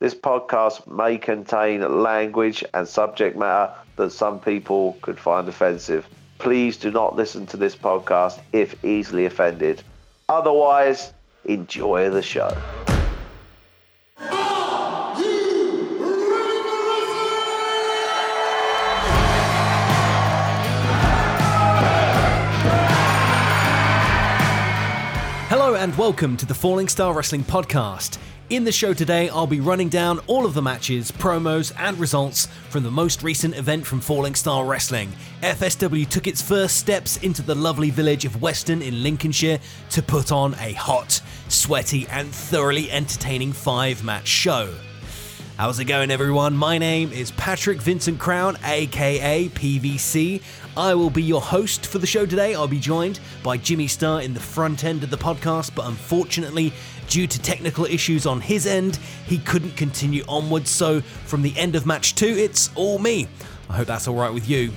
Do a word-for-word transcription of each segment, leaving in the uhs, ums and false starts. This podcast may contain language and subject matter that some people could find offensive. Please do not listen to this podcast if easily offended. Otherwise, enjoy the show. Hello and welcome to the Falling Starr Wrestling Podcast. In the show today, I'll be running down all of the matches, promos, and results from the most recent event from Falling Starr Wrestling. F S W took its first steps into the lovely village of Weston in Lincolnshire to put on a hot, sweaty, and thoroughly entertaining five-match show. How's it going, everyone? My name is Patrick Vincent Crown, aka P V C. I will be your host for the show today. I'll be joined by Jimmy Starr in the front end of the podcast, but unfortunately, due to technical issues on his end, he couldn't continue onwards, so from the end of match two, it's all me. I hope that's all right with you.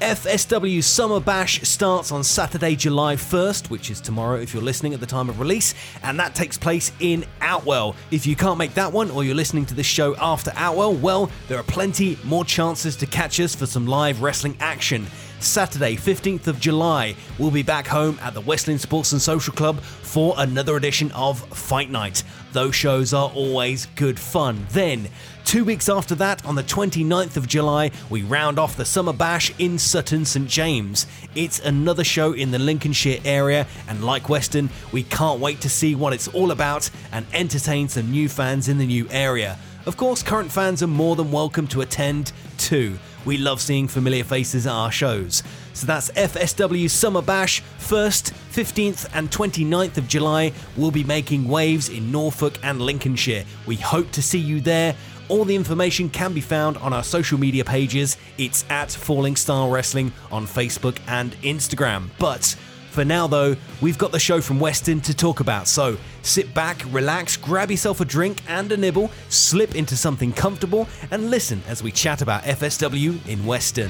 F S W Summer Bash starts on Saturday, July first, which is tomorrow if you're listening at the time of release, and that takes place in Outwell. If you can't make that one or you're listening to this show after Outwell, well, there are plenty more chances to catch us for some live wrestling action. Saturday, fifteenth of July, we'll be back home at the Westland Sports and Social Club for another edition of Fight Night. Those shows are always good fun. Then, two weeks after that, on the twenty-ninth of July, we round off the Summer Bash in Sutton St James. It's another show in the Lincolnshire area, and like Weston, we can't wait to see what it's all about and entertain some new fans in the new area. Of course, current fans are more than welcome to attend too. We love seeing familiar faces at our shows. So that's F S W Summer Bash, first, fifteenth and twenty-ninth of July. We'll be making waves in Norfolk and Lincolnshire. We hope to see you there. All the information can be found on our social media pages. It's at Falling Starr Wrestling on Facebook and Instagram. But for now, though, we've got the show from Weston to talk about, so sit back, relax, grab yourself a drink and a nibble, slip into something comfortable, and listen as we chat about F S W in Weston.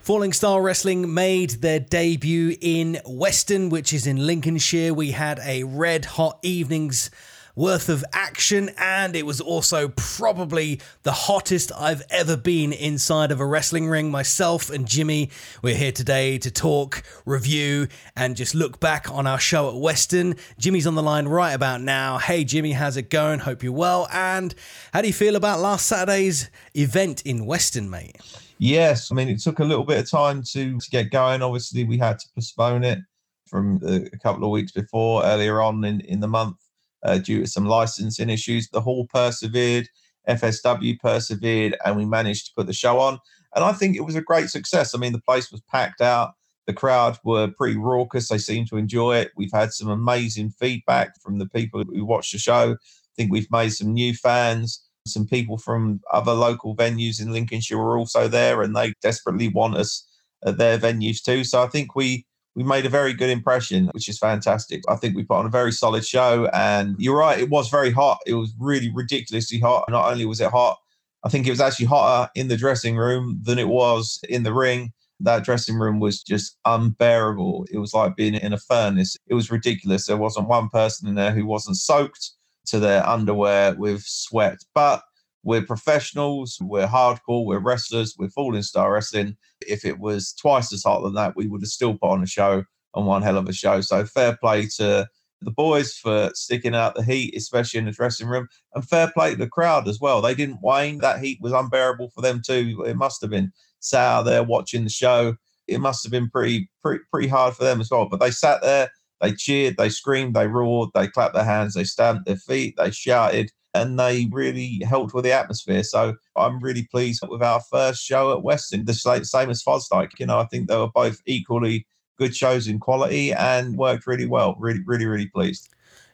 Falling Starr Wrestling made their debut in Weston, which is in Lincolnshire. We had a red-hot evening's worth of action, and it was also probably the hottest I've ever been inside of a wrestling ring. Myself and Jimmy, we're here today to talk, review, and just look back on our show at Weston. Jimmy's on the line right about now. Hey Jimmy, how's it going? Hope you're well. And how do you feel about last Saturday's event in Weston, mate? Yes, I mean, it took a little bit of time to, to get going. Obviously, we had to postpone it from a couple of weeks before, earlier on in, in the month. Uh, due to some licensing issues, the hall persevered, F S W persevered, and we managed to put the show on. And I think it was a great success. I mean, the place was packed out. The crowd were pretty raucous. They seemed to enjoy it. We've had some amazing feedback from the people who watched the show. I think we've made some new fans. Some people from other local venues in Lincolnshire were also there, and they desperately want us at their venues too. So I think we We made a very good impression, which is fantastic. I think we put on a very solid show, and you're right, it was very hot. It was really ridiculously hot. Not only was it hot, I think it was actually hotter in the dressing room than it was in the ring. That dressing room was just unbearable. It was like being in a furnace. It was ridiculous. There wasn't one person in there who wasn't soaked to their underwear with sweat. But we're professionals, we're hardcore, we're wrestlers, we're Falling Starr Wrestling. If it was twice as hot than that, we would have still put on a show and one hell of a show. So fair play to the boys for sticking out the heat, especially in the dressing room. And fair play to the crowd as well. They didn't wane. That heat was unbearable for them too. It must have been sat out there watching the show. It must have been pretty, pretty, pretty hard for them as well. But they sat there, they cheered, they screamed, they roared, they clapped their hands, they stamped their feet, they shouted. And they really helped with the atmosphere. So I'm really pleased with our first show at Weston, the same as Fosdyke. You know, I think they were both equally good shows in quality and worked really well. Really, really, really pleased.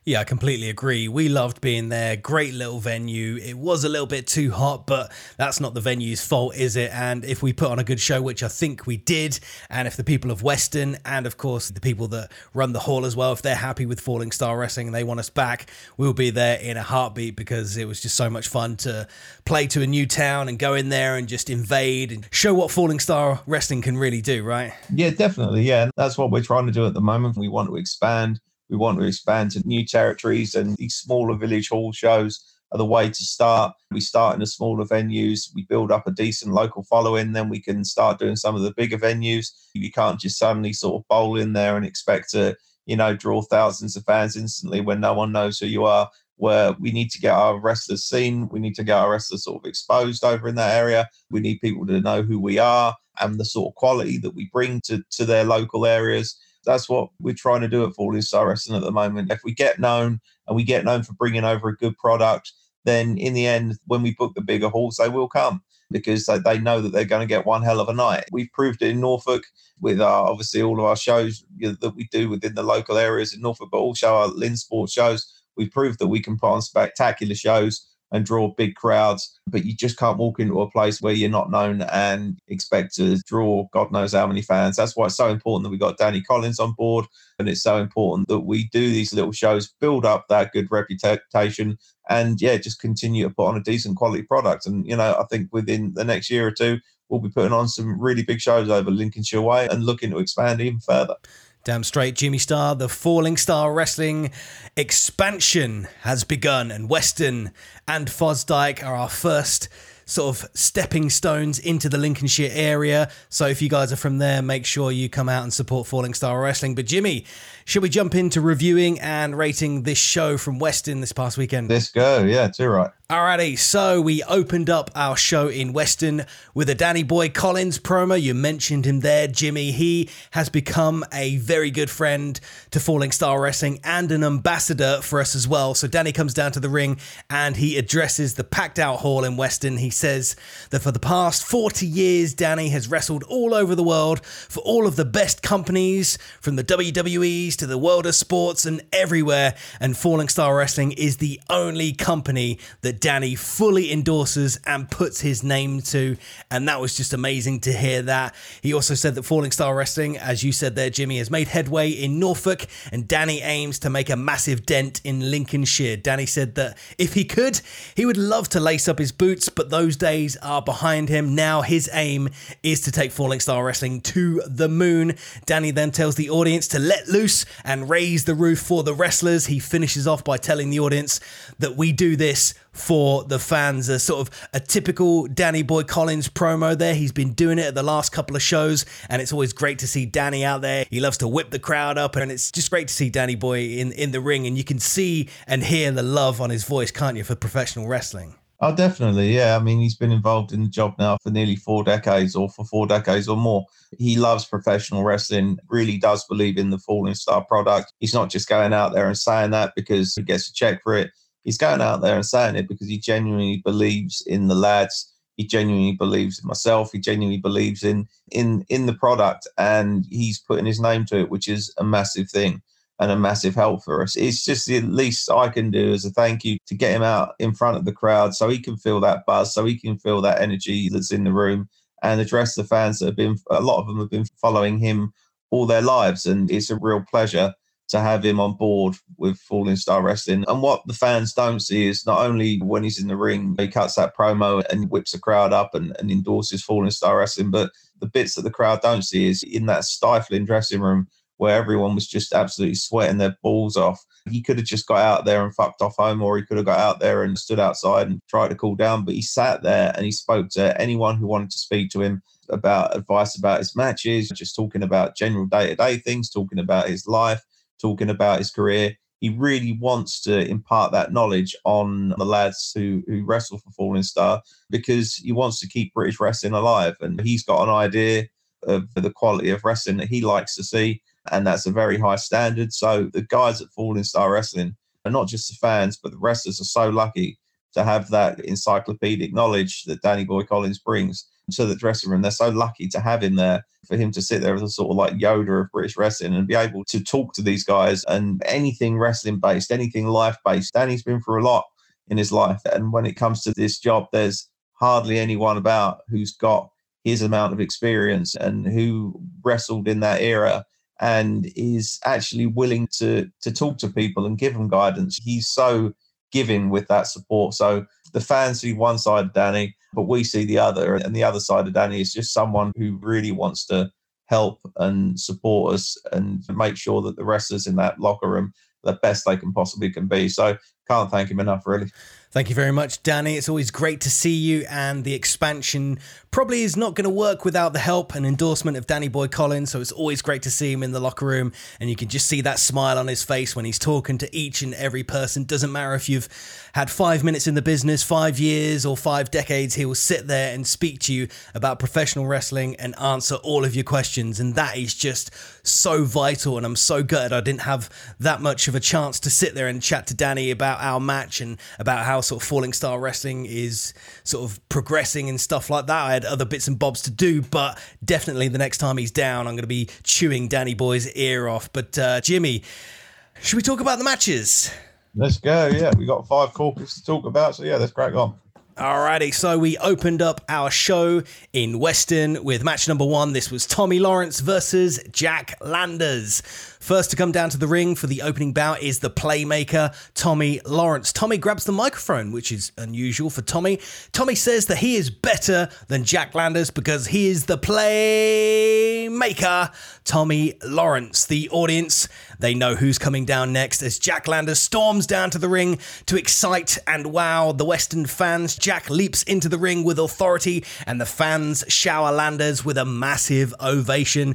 Yeah, I completely agree. We loved being there. Great little venue. It was a little bit too hot, but that's not the venue's fault, is it? And if we put on a good show, which I think we did, and if the people of Weston and, of course, the people that run the hall as well, if they're happy with Falling Starr Wrestling and they want us back, we'll be there in a heartbeat because it was just so much fun to play to a new town and go in there and just invade and show what Falling Starr Wrestling can really do, right? Yeah, definitely. Yeah, and that's what we're trying to do at the moment. We want to expand. We want to expand to new territories, and these smaller village hall shows are the way to start. We start in the smaller venues, we build up a decent local following, then we can start doing some of the bigger venues. You can't just suddenly sort of bowl in there and expect to, you know, draw thousands of fans instantly when no one knows who you are. Where we need to get our wrestlers seen, we need to get our wrestlers sort of exposed over in that area. We need people to know who we are and the sort of quality that we bring to, to their local areas. That's what we're trying to do at Falling Starr Wrestling at the moment. If we get known and we get known for bringing over a good product, then in the end, when we book the bigger halls, they will come because they, they know that they're going to get one hell of a night. We've proved it in Norfolk with our, obviously all of our shows that we do within the local areas in Norfolk, but also our Lynn Sports shows. We've proved that we can put on spectacular shows and draw big crowds, but you just can't walk into a place where you're not known and expect to draw God knows how many fans. That's why it's so important that we got Danny Collins on board, and it's so important that we do these little shows, build up that good reputation, and yeah, just continue to put on a decent quality product. And, you know, I think within the next year or two, we'll be putting on some really big shows over Lincolnshire way and looking to expand even further. Damn straight, Jimmy Starr, the Falling Starr Wrestling expansion has begun, and Weston and Fosdyke are our first sort of stepping stones into the Lincolnshire area. So if you guys are from there, make sure you come out and support Falling Starr Wrestling. But Jimmy, should we jump into reviewing and rating this show from Weston this past weekend? Let's go. Yeah, it's all right. Alrighty, so we opened up our show in Weston with a Danny Boy Collins promo. You mentioned him there, Jimmy. He has become a very good friend to Falling Starr Wrestling and an ambassador for us as well. So Danny comes down to the ring and he addresses the packed out hall in Weston. He says that for the past forty years, Danny has wrestled all over the world for all of the best companies, from the W W Es to the world of sports and everywhere. And Falling Starr Wrestling is the only company that Danny fully endorses and puts his name to, and that was just amazing to hear that. He also said that Falling Starr Wrestling, as you said there, Jimmy, has made headway in Norfolk, and Danny aims to make a massive dent in Lincolnshire. Danny said that if he could, he would love to lace up his boots, but those days are behind him. Now his aim is to take Falling Starr Wrestling to the moon. Danny then tells the audience to let loose and raise the roof for the wrestlers. He finishes off by telling the audience that we do this for the fans. A sort of a typical Danny Boy Collins promo there. He's been doing it at the last couple of shows, and it's always great to see Danny out there. He loves to whip the crowd up, and it's just great to see Danny Boy in, in the ring, and you can see and hear the love on his voice, can't you, for professional wrestling? Oh, definitely. Yeah. I mean, he's been involved in the job now for nearly four decades or for four decades or more. He loves professional wrestling, really does believe in the Falling Starr product. He's not just going out there and saying that because he gets a check for it. He's going out there and saying it because he genuinely believes in the lads. He genuinely believes in myself. He genuinely believes in in in the product, and he's putting his name to it, which is a massive thing and a massive help for us. It's just the least I can do as a thank you to get him out in front of the crowd so he can feel that buzz, so he can feel that energy that's in the room and address the fans that have been, a lot of them have been following him all their lives. And it's a real pleasure to have him on board with Falling Starr Wrestling. And what the fans don't see is not only when he's in the ring, he cuts that promo and whips the crowd up and, and endorses Falling Starr Wrestling, but the bits that the crowd don't see is in that stifling dressing room where everyone was just absolutely sweating their balls off. He could have just got out there and fucked off home, or he could have got out there and stood outside and tried to cool down, but he sat there and he spoke to anyone who wanted to speak to him about advice about his matches, just talking about general day-to-day things, talking about his life, talking about his career. He really wants to impart that knowledge on the lads who, who wrestle for Falling Starr, because he wants to keep British wrestling alive. And he's got an idea of the quality of wrestling that he likes to see, and that's a very high standard. So the guys at Falling Starr Wrestling, and not just the fans, but the wrestlers, are so lucky to have that encyclopedic knowledge that Danny Boy Collins brings to the dressing room. They're so lucky to have him there, for him to sit there as a sort of like Yoda of British wrestling and be able to talk to these guys, and anything wrestling based, anything life based. Danny's been through a lot in his life, and when it comes to this job, there's hardly anyone about who's got his amount of experience and who wrestled in that era and is actually willing to to talk to people and give them guidance. He's so giving with that support. So the fans see one side of Danny, but we see the other, and the other side of Danny is just someone who really wants to help and support us and make sure that the wrestlers in that locker room the best they can possibly can be. So can't thank him enough, really. Thank you very much, Danny. It's always great to see you, and the expansion probably is not going to work without the help and endorsement of Danny Boy Collins, so it's always great to see him in the locker room, and you can just see that smile on his face when he's talking to each and every person. Doesn't matter if you've had five minutes in the business, five years or five decades, he will sit there and speak to you about professional wrestling and answer all of your questions, and that is just so vital, and I'm so gutted I didn't have that much of a chance to sit there and chat to Danny about our match and about how sort of Falling Starr Wrestling is sort of progressing and stuff like that. I had other bits and bobs to do, but definitely the next time he's down, I'm going to be chewing Danny Boy's ear off. But uh, Jimmy, should we talk about the matches? Let's go. Yeah, we got five corpus to talk about. So yeah, let's crack on. Alrighty, so we opened up our show in Weston with match number one. This was Tommy Lawrence versus Jack Landers. First to come down to the ring for the opening bout is the playmaker, Tommy Lawrence. Tommy grabs the microphone, which is unusual for Tommy. Tommy says that he is better than Jack Landers because he is the playmaker, Tommy Lawrence. The audience, they know who's coming down next as Jack Landers storms down to the ring to excite and wow the Weston fans. Jack leaps into the ring with authority and the fans shower Landers with a massive ovation.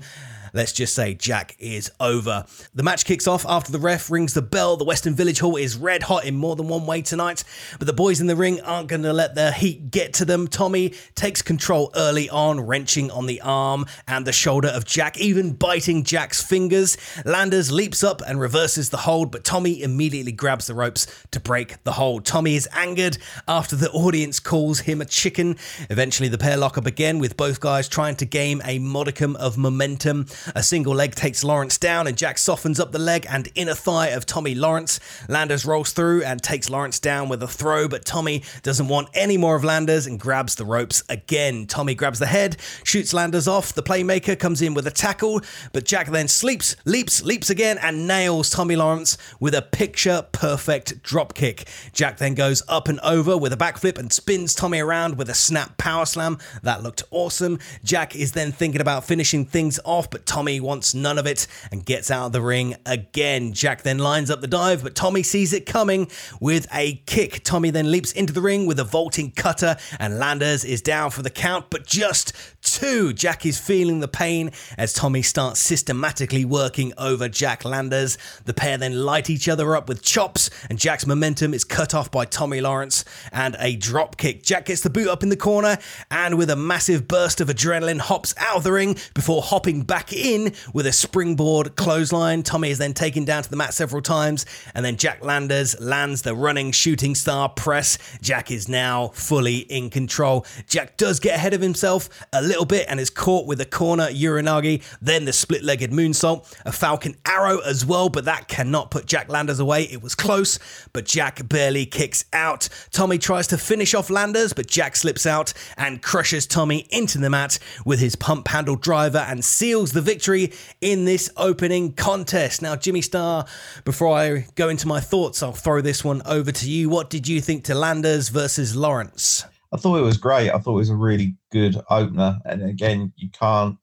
Let's just say Jack is over. The match kicks off after the ref rings the bell. The Weston Village Hall is red hot in more than one way tonight, but the boys in the ring aren't going to let their heat get to them. Tommy takes control early on, wrenching on the arm and the shoulder of Jack, even biting Jack's fingers. Landers leaps up and reverses the hold, but Tommy immediately grabs the ropes to break the hold. Tommy is angered after the audience calls him a chicken. Eventually, the pair lock up again with both guys trying to gain a modicum of momentum. A single leg takes Lawrence down and Jack softens up the leg and inner thigh of Tommy Lawrence. Landers rolls through and takes Lawrence down with a throw, but Tommy doesn't want any more of Landers and grabs the ropes again. Tommy grabs the head, shoots Landers off. The playmaker comes in with a tackle, but Jack then sleeps, leaps, leaps again and nails Tommy Lawrence with a picture-perfect dropkick. Jack then goes up and over with a backflip and spins Tommy around with a snap power slam. That looked awesome. Jack is then thinking about finishing things off, but Tommy wants none of it and gets out of the ring again. Jack then lines up the dive, but Tommy sees it coming with a kick. Tommy then leaps into the ring with a vaulting cutter and Landers is down for the count, but just two. Jack is feeling the pain as Tommy starts systematically working over Jack Landers. The pair then light each other up with chops and Jack's momentum is cut off by Tommy Lawrence and a drop kick. Jack gets the boot up in the corner and with a massive burst of adrenaline hops out of the ring before hopping back in in with a springboard clothesline. Tommy is then taken down to the mat several times and then Jack Landers lands the running shooting star press. Jack is now fully in control. Jack does get ahead of himself a little bit and is caught with a corner Uranagi, then the split-legged moonsault, a falcon arrow as well, but that cannot put Jack Landers away. It was close, but Jack barely kicks out. Tommy tries to finish off Landers, but Jack slips out and crushes Tommy into the mat with his pump handle driver and seals the victory in this opening contest. Now, Jimmy Starr, before I go into my thoughts, I'll throw this one over to you. What did you think to Landers versus Lawrence? I thought it was great. I thought it was a really good opener. And again, you can't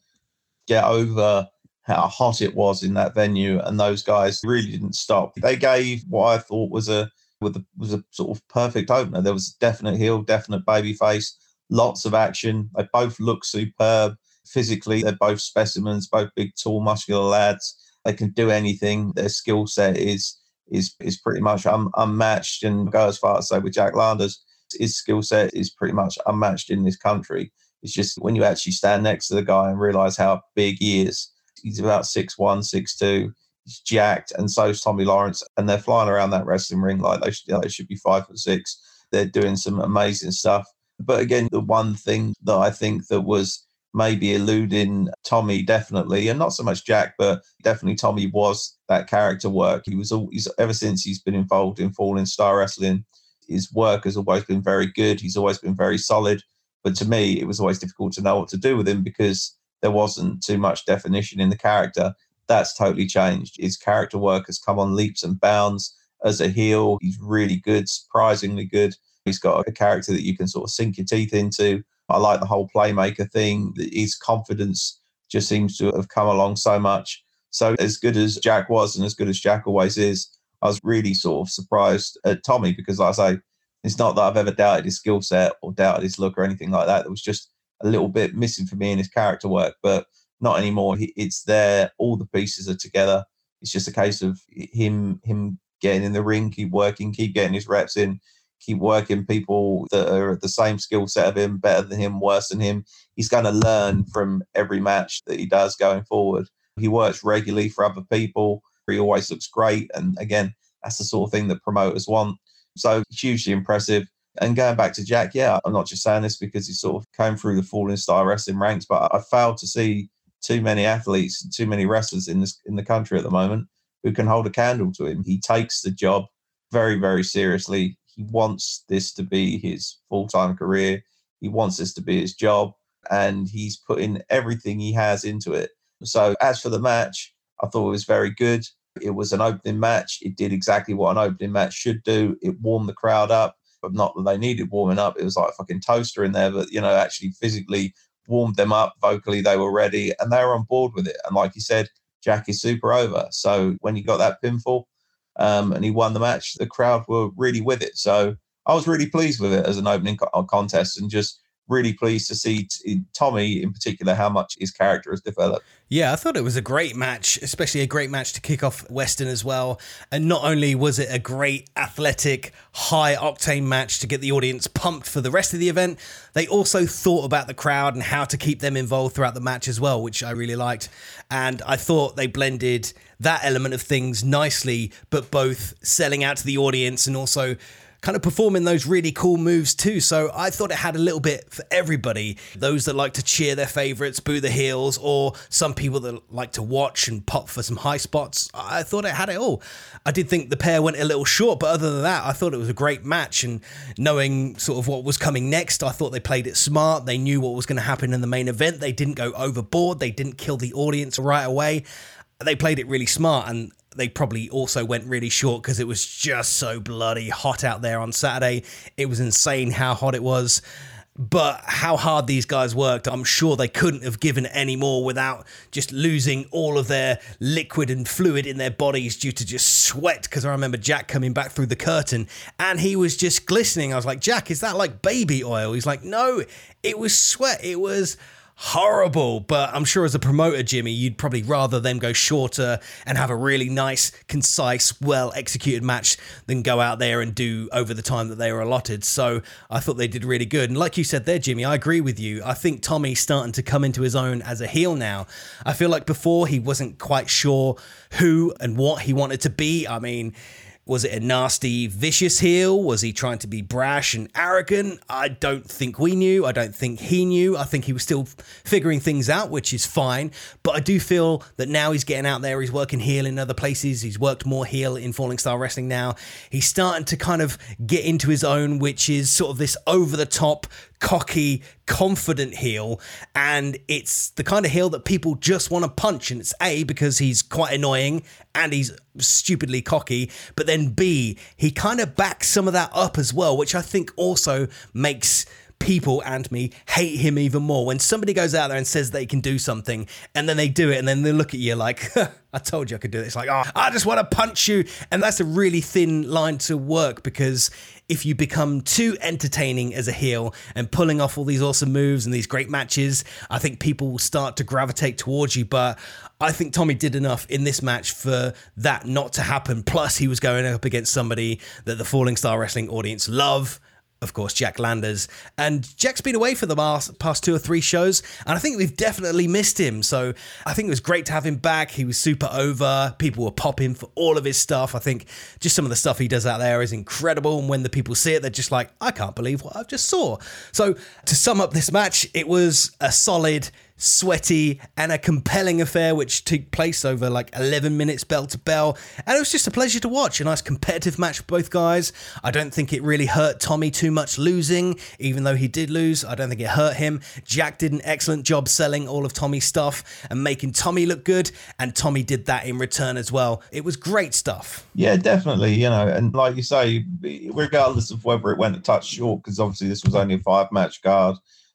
get over how hot it was in that venue. And those guys really didn't stop. They gave what I thought was a was a sort of perfect opener. There was definite heel, definite babyface, lots of action. They both looked superb. Physically, they're both specimens, both big, tall, muscular lads. They can do anything. Their skill set is is is pretty much un, unmatched. And go as far as say with Jack Landers, his skill set is pretty much unmatched in this country. It's just when you actually stand next to the guy and realise how big he is. He's about six one, six two. He's jacked, and so is Tommy Lawrence. And they're flying around that wrestling ring like they should, they should be five foot six. They're doing some amazing stuff. But again, the one thing that I think that was maybe eluding Tommy definitely, and not so much Jack, but definitely Tommy was that character work. He was always, ever since he's been involved in Falling Starr Wrestling, his work has always been very good. He's always been very solid. But to me, it was always difficult to know what to do with him because there wasn't too much definition in the character. That's totally changed. His character work has come on leaps and bounds as a heel. He's really good, surprisingly good. He's got a character that you can sort of sink your teeth into. I like the whole playmaker thing. His confidence just seems to have come along so much. So as good as Jack was and as good as Jack always is, I was really sort of surprised at Tommy because, like I say, it's not that I've ever doubted his skill set or doubted his look or anything like that. There was just a little bit missing for me in his character work, but not anymore. He, it's there. All the pieces are together. It's just a case of him him getting in the ring, keep working, keep getting his reps in, keep working people that are the same skill set of him, better than him, worse than him. He's going to learn from every match that he does going forward. He works regularly for other people. He always looks great. And again, that's the sort of thing that promoters want. So hugely impressive. And going back to Jack, yeah, I'm not just saying this because he sort of came through the Falling Starr Wrestling ranks, but I failed to see too many athletes, too many wrestlers in this in the country at the moment who can hold a candle to him. He takes the job very, very seriously. He wants this to be his full-time career. He wants this to be his job. And he's putting everything he has into it. So as for the match, I thought it was very good. It was an opening match. It did exactly what an opening match should do. It warmed the crowd up, but not that they needed warming up. It was like a fucking toaster in there, but, you know, actually physically warmed them up. Vocally, they were ready and they were on board with it. And like you said, Jack is super over. So when he got that pinfall um, and he won the match, the crowd were really with it. So I was really pleased with it as an opening co- contest and just really pleased to see t- Tommy in particular, how much his character has developed. Yeah, I thought it was a great match, especially a great match to kick off Weston as well. And not only was it a great athletic, high octane match to get the audience pumped for the rest of the event, they also thought about the crowd and how to keep them involved throughout the match as well, which I really liked. And I thought they blended that element of things nicely, but both selling out to the audience and also kind of performing those really cool moves too. So I thought it had a little bit for everybody. Those that like to cheer their favourites, boo the heels, or some people that like to watch and pop for some high spots. I thought it had it all. I did think the pair went a little short, but other than that, I thought it was a great match. And knowing sort of what was coming next, I thought they played it smart. They knew what was going to happen in the main event. They didn't go overboard. They didn't kill the audience right away. They played it really smart, and they probably also went really short because it was just so bloody hot out there on Saturday. It was insane how hot it was, but how hard these guys worked. I'm sure they couldn't have given any more without just losing all of their liquid and fluid in their bodies due to just sweat. Because I remember Jack coming back through the curtain and he was just glistening. I was like, Jack, is that like baby oil? He's like, no, it was sweat. It was horrible, but I'm sure as a promoter, Jimmy, you'd probably rather them go shorter and have a really nice, concise, well-executed match than go out there and do over the time that they were allotted. So I thought they did really good. And like you said there, Jimmy, I agree with you. I think Tommy's starting to come into his own as a heel now. I feel like before he wasn't quite sure who and what he wanted to be. I mean, was it a nasty, vicious heel? Was he trying to be brash and arrogant? I don't think we knew. I don't think he knew. I think he was still figuring things out, which is fine. But I do feel that now he's getting out there. He's working heel in other places. He's worked more heel in Falling Starr Wrestling now. He's starting to kind of get into his own, which is sort of this over-the-top, cocky, confident heel, and it's the kind of heel that people just want to punch. And it's A, because he's quite annoying and he's stupidly cocky, but then B, he kind of backs some of that up as well, which I think also makes people and me hate him even more. When somebody goes out there and says they can do something and then they do it and then they look at you like, I told you I could do it. It's like, oh, I just want to punch you. And that's a really thin line to work, because if you become too entertaining as a heel and pulling off all these awesome moves and these great matches, I think people will start to gravitate towards you. But I think Tommy did enough in this match for that not to happen. Plus, he was going up against somebody that the Falling Starr Wrestling audience love. Of course, Jack Landers. And Jack's been away for the past two or three shows, and I think we've definitely missed him. So I think it was great to have him back. He was super over. People were popping for all of his stuff. I think just some of the stuff he does out there is incredible. And when the people see it, they're just like, I can't believe what I just saw. So to sum up this match, it was a solid, sweaty and a compelling affair, which took place over like eleven minutes bell to bell, and it was just a pleasure to watch. A nice competitive match for both guys. I don't think it really hurt Tommy too much losing, even though he did lose. I don't think it hurt him. Jack did an excellent job selling all of Tommy's stuff and making Tommy look good, and Tommy did that in return as well. It was great stuff. Yeah, definitely, you know, and like you say, regardless of whether it went a touch short, because obviously this was only a five match card,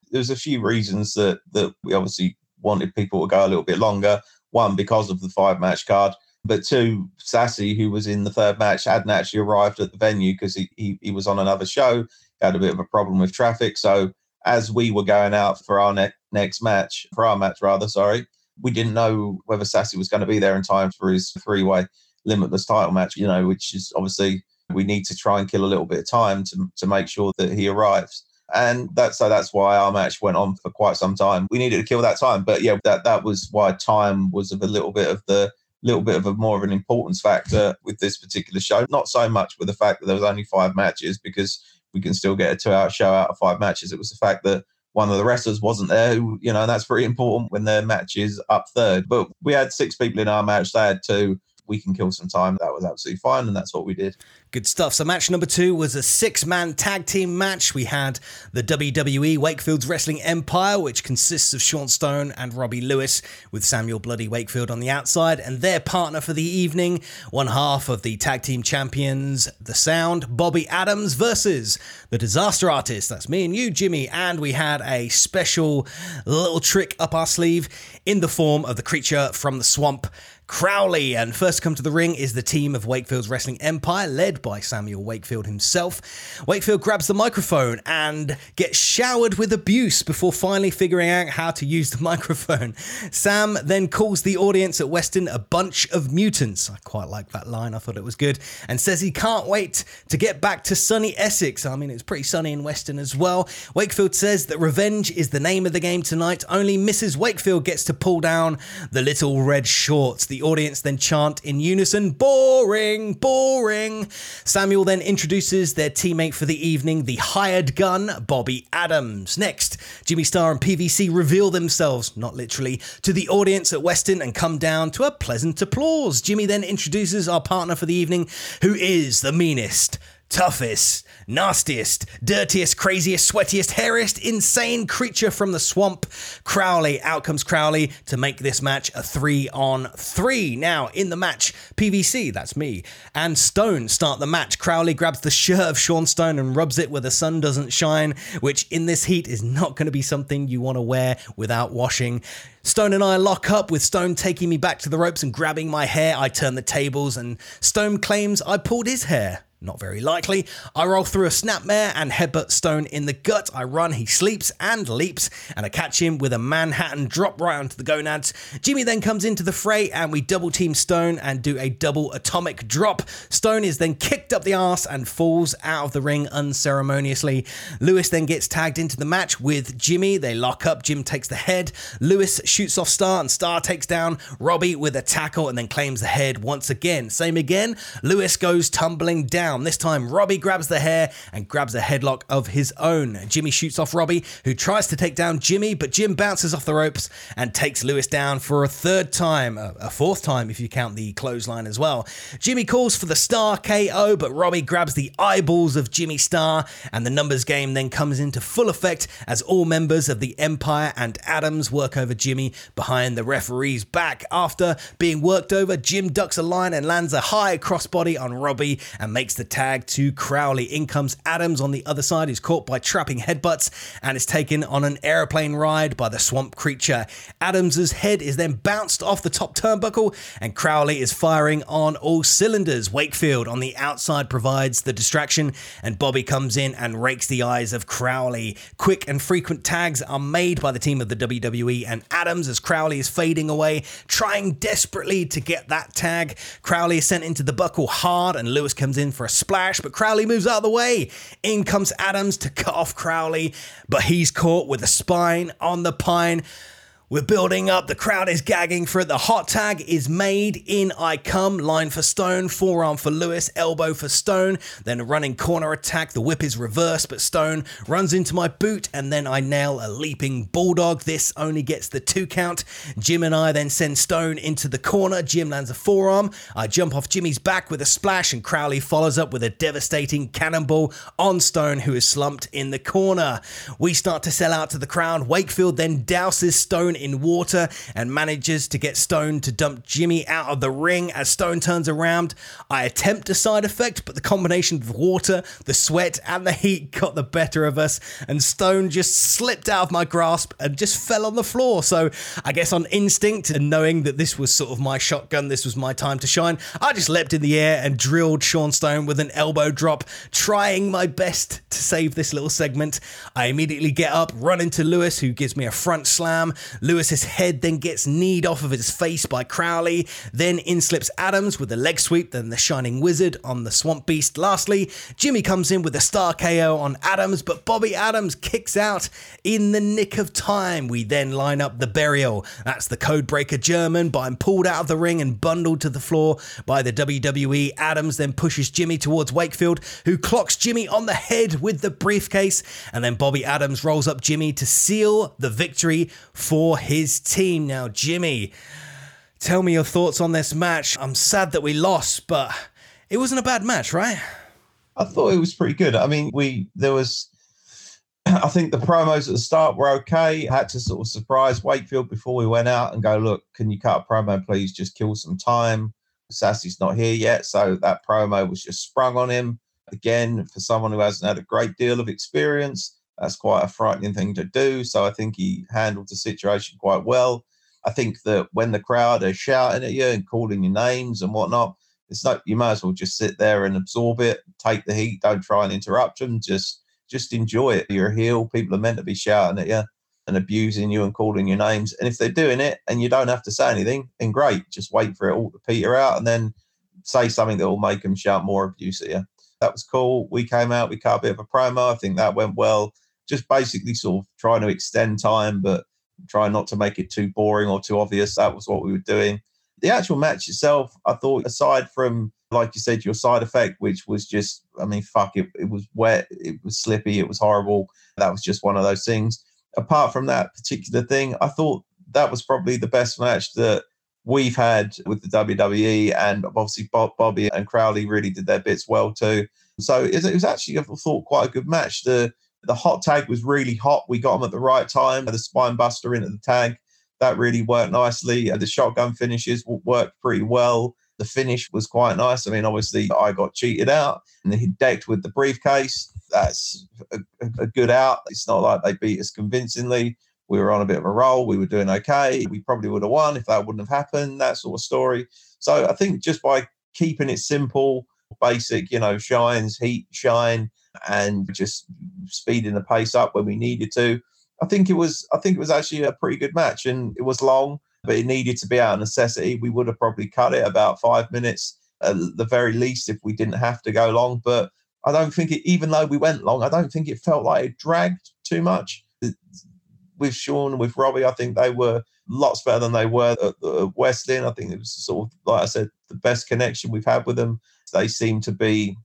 there's a few reasons that, that we obviously wanted people to go a little bit longer. One, because of the five-match card. But two, Sassy, who was in the third match, hadn't actually arrived at the venue because he, he, he was on another show, had a bit of a problem with traffic. So as we were going out for our ne- next match, for our match rather, sorry, we didn't know whether Sassy was going to be there in time for his three-way limitless title match, you know, which is obviously we need to try and kill a little bit of time to, to make sure that he arrives. And that, so that's why our match went on for quite some time. We needed to kill that time. But yeah, that, that was why time was a little bit of the little bit of a more of an importance factor with this particular show. Not so much with the fact that there was only five matches, because we can still get a two-hour show out of five matches. It was the fact that one of the wrestlers wasn't there, who, you know, and that's pretty important when their match is up third. But we had six people in our match. They had two. We can kill some time. That was absolutely fine, and that's what we did. Good stuff. So match number two was a six-man tag team match. We had the W W E Wakefield's Wrestling Empire, which consists of Sean Stone and Robbie Lewis, with Samuel Bloody Wakefield on the outside, and their partner for the evening, one half of the tag team champions, The Sound, Bobby Adams, versus The Disaster Artist. That's me and you, Jimmy. And we had a special little trick up our sleeve in the form of the creature from the swamp, Crowley. And first to come to the ring is the team of Wakefield's Wrestling Empire, led by Samuel Wakefield himself. Wakefield grabs the microphone and gets showered with abuse before finally figuring out how to use the microphone. Sam then calls the audience at Weston a bunch of mutants. I quite like that line. I thought it was good. And says he can't wait to get back to sunny Essex. I mean, it's pretty sunny in Weston as well. Wakefield says that revenge is the name of the game tonight. Only Missus Wakefield gets to pull down the little red shorts. The audience then chant in unison, boring, boring. Samuel then introduces their teammate for the evening, the hired gun, Bobby Adams. Next, Jimmy Starr and P V C reveal themselves, not literally, to the audience at Weston and come down to a pleasant applause. Jimmy then introduces our partner for the evening, who is the meanest, toughest, nastiest, dirtiest, craziest, sweatiest, hairiest, insane creature from the swamp, Crowley. Out comes Crowley to make this match a three on three. Now, in the match, P V C, that's me, and Stone start the match. Crowley grabs the shirt of Sean Stone and rubs it where the sun doesn't shine, which in this heat is not going to be something you want to wear without washing. Stone and I lock up, with Stone taking me back to the ropes and grabbing my hair. I turn the tables and Stone claims I pulled his hair. Not very likely. I roll through a snapmare and headbutt Stone in the gut. I run, he sleeps and leaps, and I catch him with a Manhattan drop right onto the gonads. Jimmy then comes into the fray and we double team Stone and do a double atomic drop. Stone is then kicked up the arse and falls out of the ring unceremoniously. Lewis then gets tagged into the match with Jimmy. They lock up. Jim takes the head. Lewis shoots off Starr and Starr takes down Robbie with a tackle and then claims the head once again. Same again. Lewis goes tumbling down. This time, Robbie grabs the hair and grabs a headlock of his own. Jimmy shoots off Robbie, who tries to take down Jimmy, but Jim bounces off the ropes and takes Lewis down for a third time, a fourth time if you count the clothesline as well. Jimmy calls for the Starr K O, but Robbie grabs the eyeballs of Jimmy Starr, and the numbers game then comes into full effect as all members of the Empire and Adams work over Jimmy behind the referee's back. After being worked over, Jim ducks a line and lands a high crossbody on Robbie and makes the tag to Crowley. In comes Adams on the other side, who's caught by trapping headbutts and is taken on an airplane ride by the swamp creature. Adams's head is then bounced off the top turnbuckle and Crowley is firing on all cylinders. Wakefield on the outside provides the distraction and Bobby comes in and rakes the eyes of Crowley. Quick and frequent tags are made by the team of the W W E and Adams as Crowley is fading away, trying desperately to get that tag. Crowley is sent into the buckle hard and Lewis comes in for a splash, but Crowley moves out of the way. In comes Adams to cut off Crowley, but he's caught with a spine on the pine. We're building up. The crowd is gagging for it. The hot tag is made. In I come. Line for Stone. Forearm for Lewis. Elbow for Stone. Then a running corner attack. The whip is reversed, but Stone runs into my boot, and then I nail a leaping bulldog. This only gets the two count. Jim and I then send Stone into the corner. Jim lands a forearm. I jump off Jimmy's back with a splash, and Crowley follows up with a devastating cannonball on Stone, who is slumped in the corner. We start to sell out to the crowd. Wakefield then douses Stone Stone in water and manages to get Stone to dump Jimmy out of the ring as Stone turns around. I attempt a side effect, but the combination of water, the sweat, and the heat got the better of us, and Stone just slipped out of my grasp and just fell on the floor. So I guess on instinct and knowing that this was sort of my shotgun, this was my time to shine, I just leapt in the air and drilled Sean Stone with an elbow drop, trying my best to save this little segment. I immediately get up, run into Lewis, who gives me a front slam. Lewis's head then gets kneed off of his face by Crowley. Then in slips Adams with a leg sweep, then the Shining Wizard on the Swamp Beast. Lastly, Jimmy comes in with a star K O on Adams, but Bobby Adams kicks out in the nick of time. We then line up the Burial. That's the Codebreaker German, but I'm pulled out of the ring and bundled to the floor by the W W E. Adams then pushes Jimmy towards Wakefield, who clocks Jimmy on the head with the briefcase, and then Bobby Adams rolls up Jimmy to seal the victory for his team. Now, Jimmy, tell me your thoughts on this match. I'm sad that we lost, but it wasn't a bad match, right? I thought it was pretty good. I mean, we there was... I think the promos at the start were okay. I had to sort of surprise Wakefield before we went out and go, look, can you cut a promo, please? Just kill some time. Sassy's not here yet, so that promo was just sprung on him. Again, for someone who hasn't had a great deal of experience, that's quite a frightening thing to do. So I think he handled the situation quite well. I think that when the crowd are shouting at you and calling your names and whatnot, it's not, you might as well just sit there and absorb it, take the heat, don't try and interrupt them, just Just enjoy it. You're a heel. People are meant to be shouting at you and abusing you and calling your names. And if they're doing it and you don't have to say anything, then great. Just wait for it all to peter out and then say something that will make them shout more abuse at you. That was cool. We came out. We cut a bit of a promo. I think that went well. Just basically sort of trying to extend time, but trying not to make it too boring or too obvious. That was what we were doing. The actual match itself, I thought, aside from, like you said, your side effect, which was just, I mean, fuck, it, it was wet, it was slippy, it was horrible. That was just one of those things. Apart from that particular thing, I thought that was probably the best match that we've had with the W W E, and obviously Bob, Bobby and Crowley really did their bits well too. So it was actually, I thought, quite a good match. The, the hot tag was really hot. We got them at the right time. The spine buster into the tag. That really worked nicely. The shotgun finishes worked pretty well. The finish was quite nice. I mean, obviously, I got cheated out and he decked with the briefcase. That's a, a good out. It's not like they beat us convincingly. We were on a bit of a roll. We were doing okay. We probably would have won if that wouldn't have happened, that sort of story. So I think just by keeping it simple, basic, you know, shines, heat, shine, and just speeding the pace up when we needed to, I think it was I think it was actually a pretty good match, and it was long, but it needed to be out of necessity. We would have probably cut it about five minutes at the very least if we didn't have to go long. But I don't think it, even though we went long, I don't think it felt like it dragged too much. With Sean, with Robbie, I think they were lots better than they were at the West End. I think it was sort of, like I said, the best connection we've had with them. They seemed to be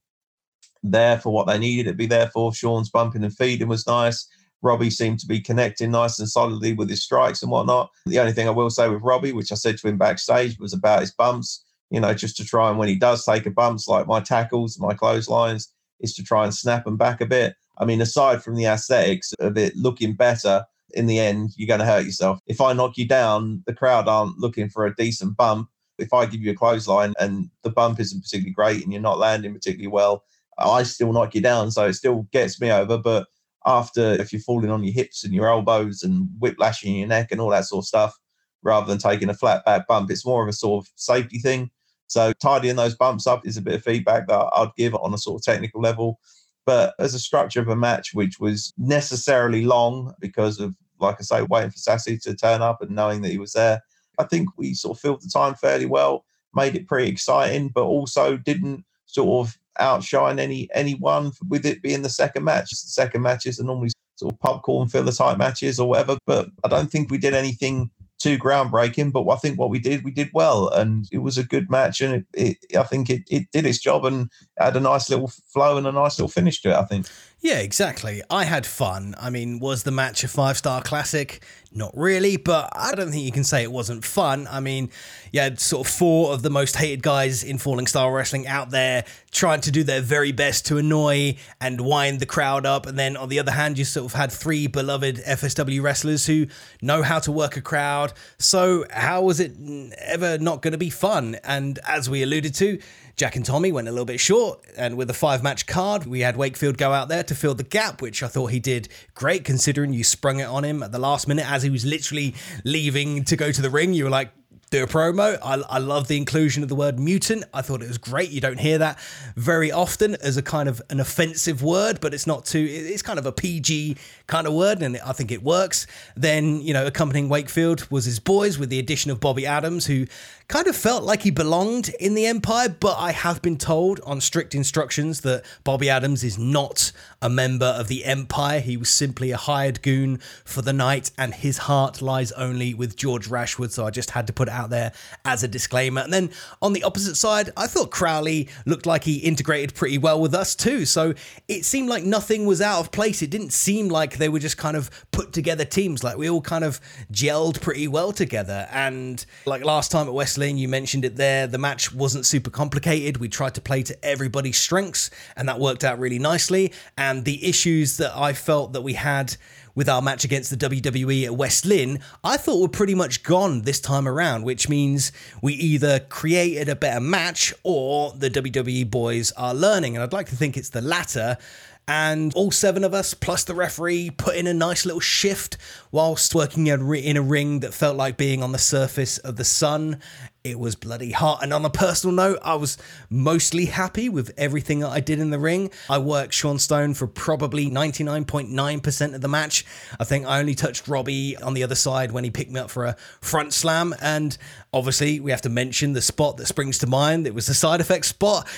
there for what they needed to be there for. Sean's bumping and feeding was nice. Robbie seemed to be connecting nice and solidly with his strikes and whatnot. The only thing I will say with Robbie, which I said to him backstage, was about his bumps, you know, just to try and when he does take a bumps, like my tackles, my clotheslines, is to try and snap them back a bit. I mean, aside from the aesthetics of it looking better, in the end, you're going to hurt yourself. If I knock you down, the crowd aren't looking for a decent bump. If I give you a clothesline and the bump isn't particularly great and you're not landing particularly well, I still knock you down. So it still gets me over, but after, if you're falling on your hips and your elbows and whiplashing your neck and all that sort of stuff, rather than taking a flat back bump, it's more of a sort of safety thing. So tidying those bumps up is a bit of feedback that I'd give on a sort of technical level. But as a structure of a match, which was necessarily long because of, like I say, waiting for Sassy to turn up and knowing that he was there, I think we sort of filled the time fairly well, made it pretty exciting, but also didn't sort of outshine any anyone with it being the second match. The second matches are normally sort of popcorn filler type matches or whatever, but I don't think we did anything too groundbreaking. But I think what we did, we did well, and it was a good match, and it, it, I think it, it did its job, and had a nice little flow and a nice little finish to it, I think. Yeah, exactly. I had fun. I mean, was the match a five-star classic? Not really, but I don't think you can say it wasn't fun. I mean, you had sort of four of the most hated guys in Falling Starr Wrestling out there trying to do their very best to annoy and wind the crowd up. And then on the other hand, you sort of had three beloved F S W wrestlers who know how to work a crowd. So how was it ever not going to be fun? And as we alluded to, Jack and Tommy went a little bit short, and with a five-match card, we had Wakefield go out there to fill the gap, which I thought he did great, considering you sprung it on him at the last minute as he was literally leaving to go to the ring. You were like, do a promo. I, I love the inclusion of the word mutant. I thought it was great. You don't hear that very often as a kind of an offensive word, but it's not too, it's kind of a P G kind of word, and I think it works. Then, you know, accompanying Wakefield was his boys, with the addition of Bobby Adams, who kind of felt like he belonged in the Empire, but I have been told on strict instructions that Bobby Adams is not a member of the Empire. He was simply a hired goon for the night, and his heart lies only with George Rashwood, so I just had to put it out there as a disclaimer. And then on the opposite side, I thought Crowley looked like he integrated pretty well with us too, so it seemed like nothing was out of place. It didn't seem like they were just kind of put together teams. Like, we all kind of gelled pretty well together, and like last time at West, you mentioned it there, the match wasn't super complicated. We tried to play to everybody's strengths, and that worked out really nicely. And the issues that I felt that we had with our match against the W W E at West Lynn, I thought were pretty much gone this time around, which means we either created a better match or the W W E boys are learning. And I'd like to think it's the latter. And all seven of us, plus the referee, put in a nice little shift whilst working in a ring that felt like being on the surface of the sun. It was bloody hot. And on a personal note, I was mostly happy with everything that I did in the ring. I worked Sean Stone for probably ninety-nine point nine percent of the match. I think I only touched Robbie on the other side when he picked me up for a front slam. And obviously, we have to mention the spot that springs to mind. It was the side effect spot.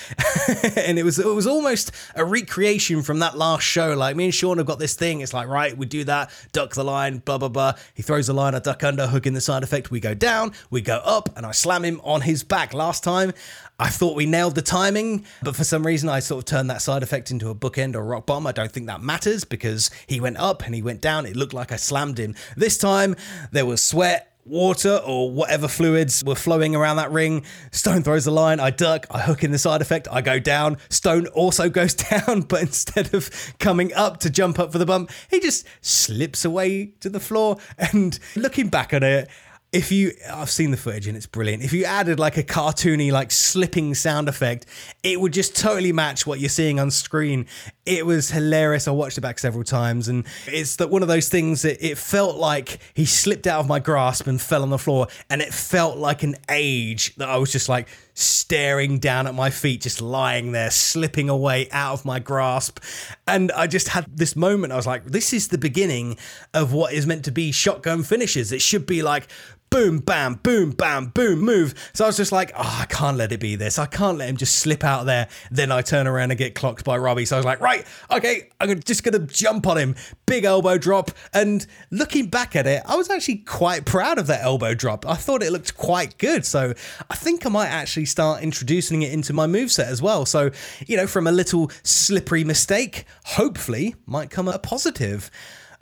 And it was it was almost a recreation from that last show. Like, me and Sean have got this thing. It's like, right, we do that, duck the line, blah, blah, blah. He throws the line, I duck under, hook in the side effect. We go down, we go up, and I slam him on his back. Last time I thought we nailed the timing, but for some reason I sort of turned that side effect into a bookend or a rock bomb. I don't think that matters because he went up and he went down. It looked like I slammed him. This time there was sweat, water, or whatever fluids were flowing around that ring. Stone throws the line, I duck, I hook in the side effect, I go down. Stone also goes down, but instead of coming up to jump up for the bump, he just slips away to the floor. And looking back on it, If you, I've seen the footage and it's brilliant. If you added like a cartoony, like slipping sound effect, it would just totally match what you're seeing on screen. It was hilarious. I watched it back several times, and it's that one of those things that it felt like he slipped out of my grasp and fell on the floor, and it felt like an age that I was just like staring down at my feet, just lying there, slipping away out of my grasp. And I just had this moment. I was like, this is the beginning of what is meant to be shotgun finishes. It should be like boom, bam, boom, bam, boom, move. So I was just like, oh, I can't let it be this. I can't let him just slip out there. Then I turn around and get clocked by Robbie. So I was like, right, okay, I'm just going to jump on him. Big elbow drop. And looking back at it, I was actually quite proud of that elbow drop. I thought it looked quite good. So I think I might actually start introducing it into my moveset as well. So, you know, from a little slippery mistake, hopefully might come a positive.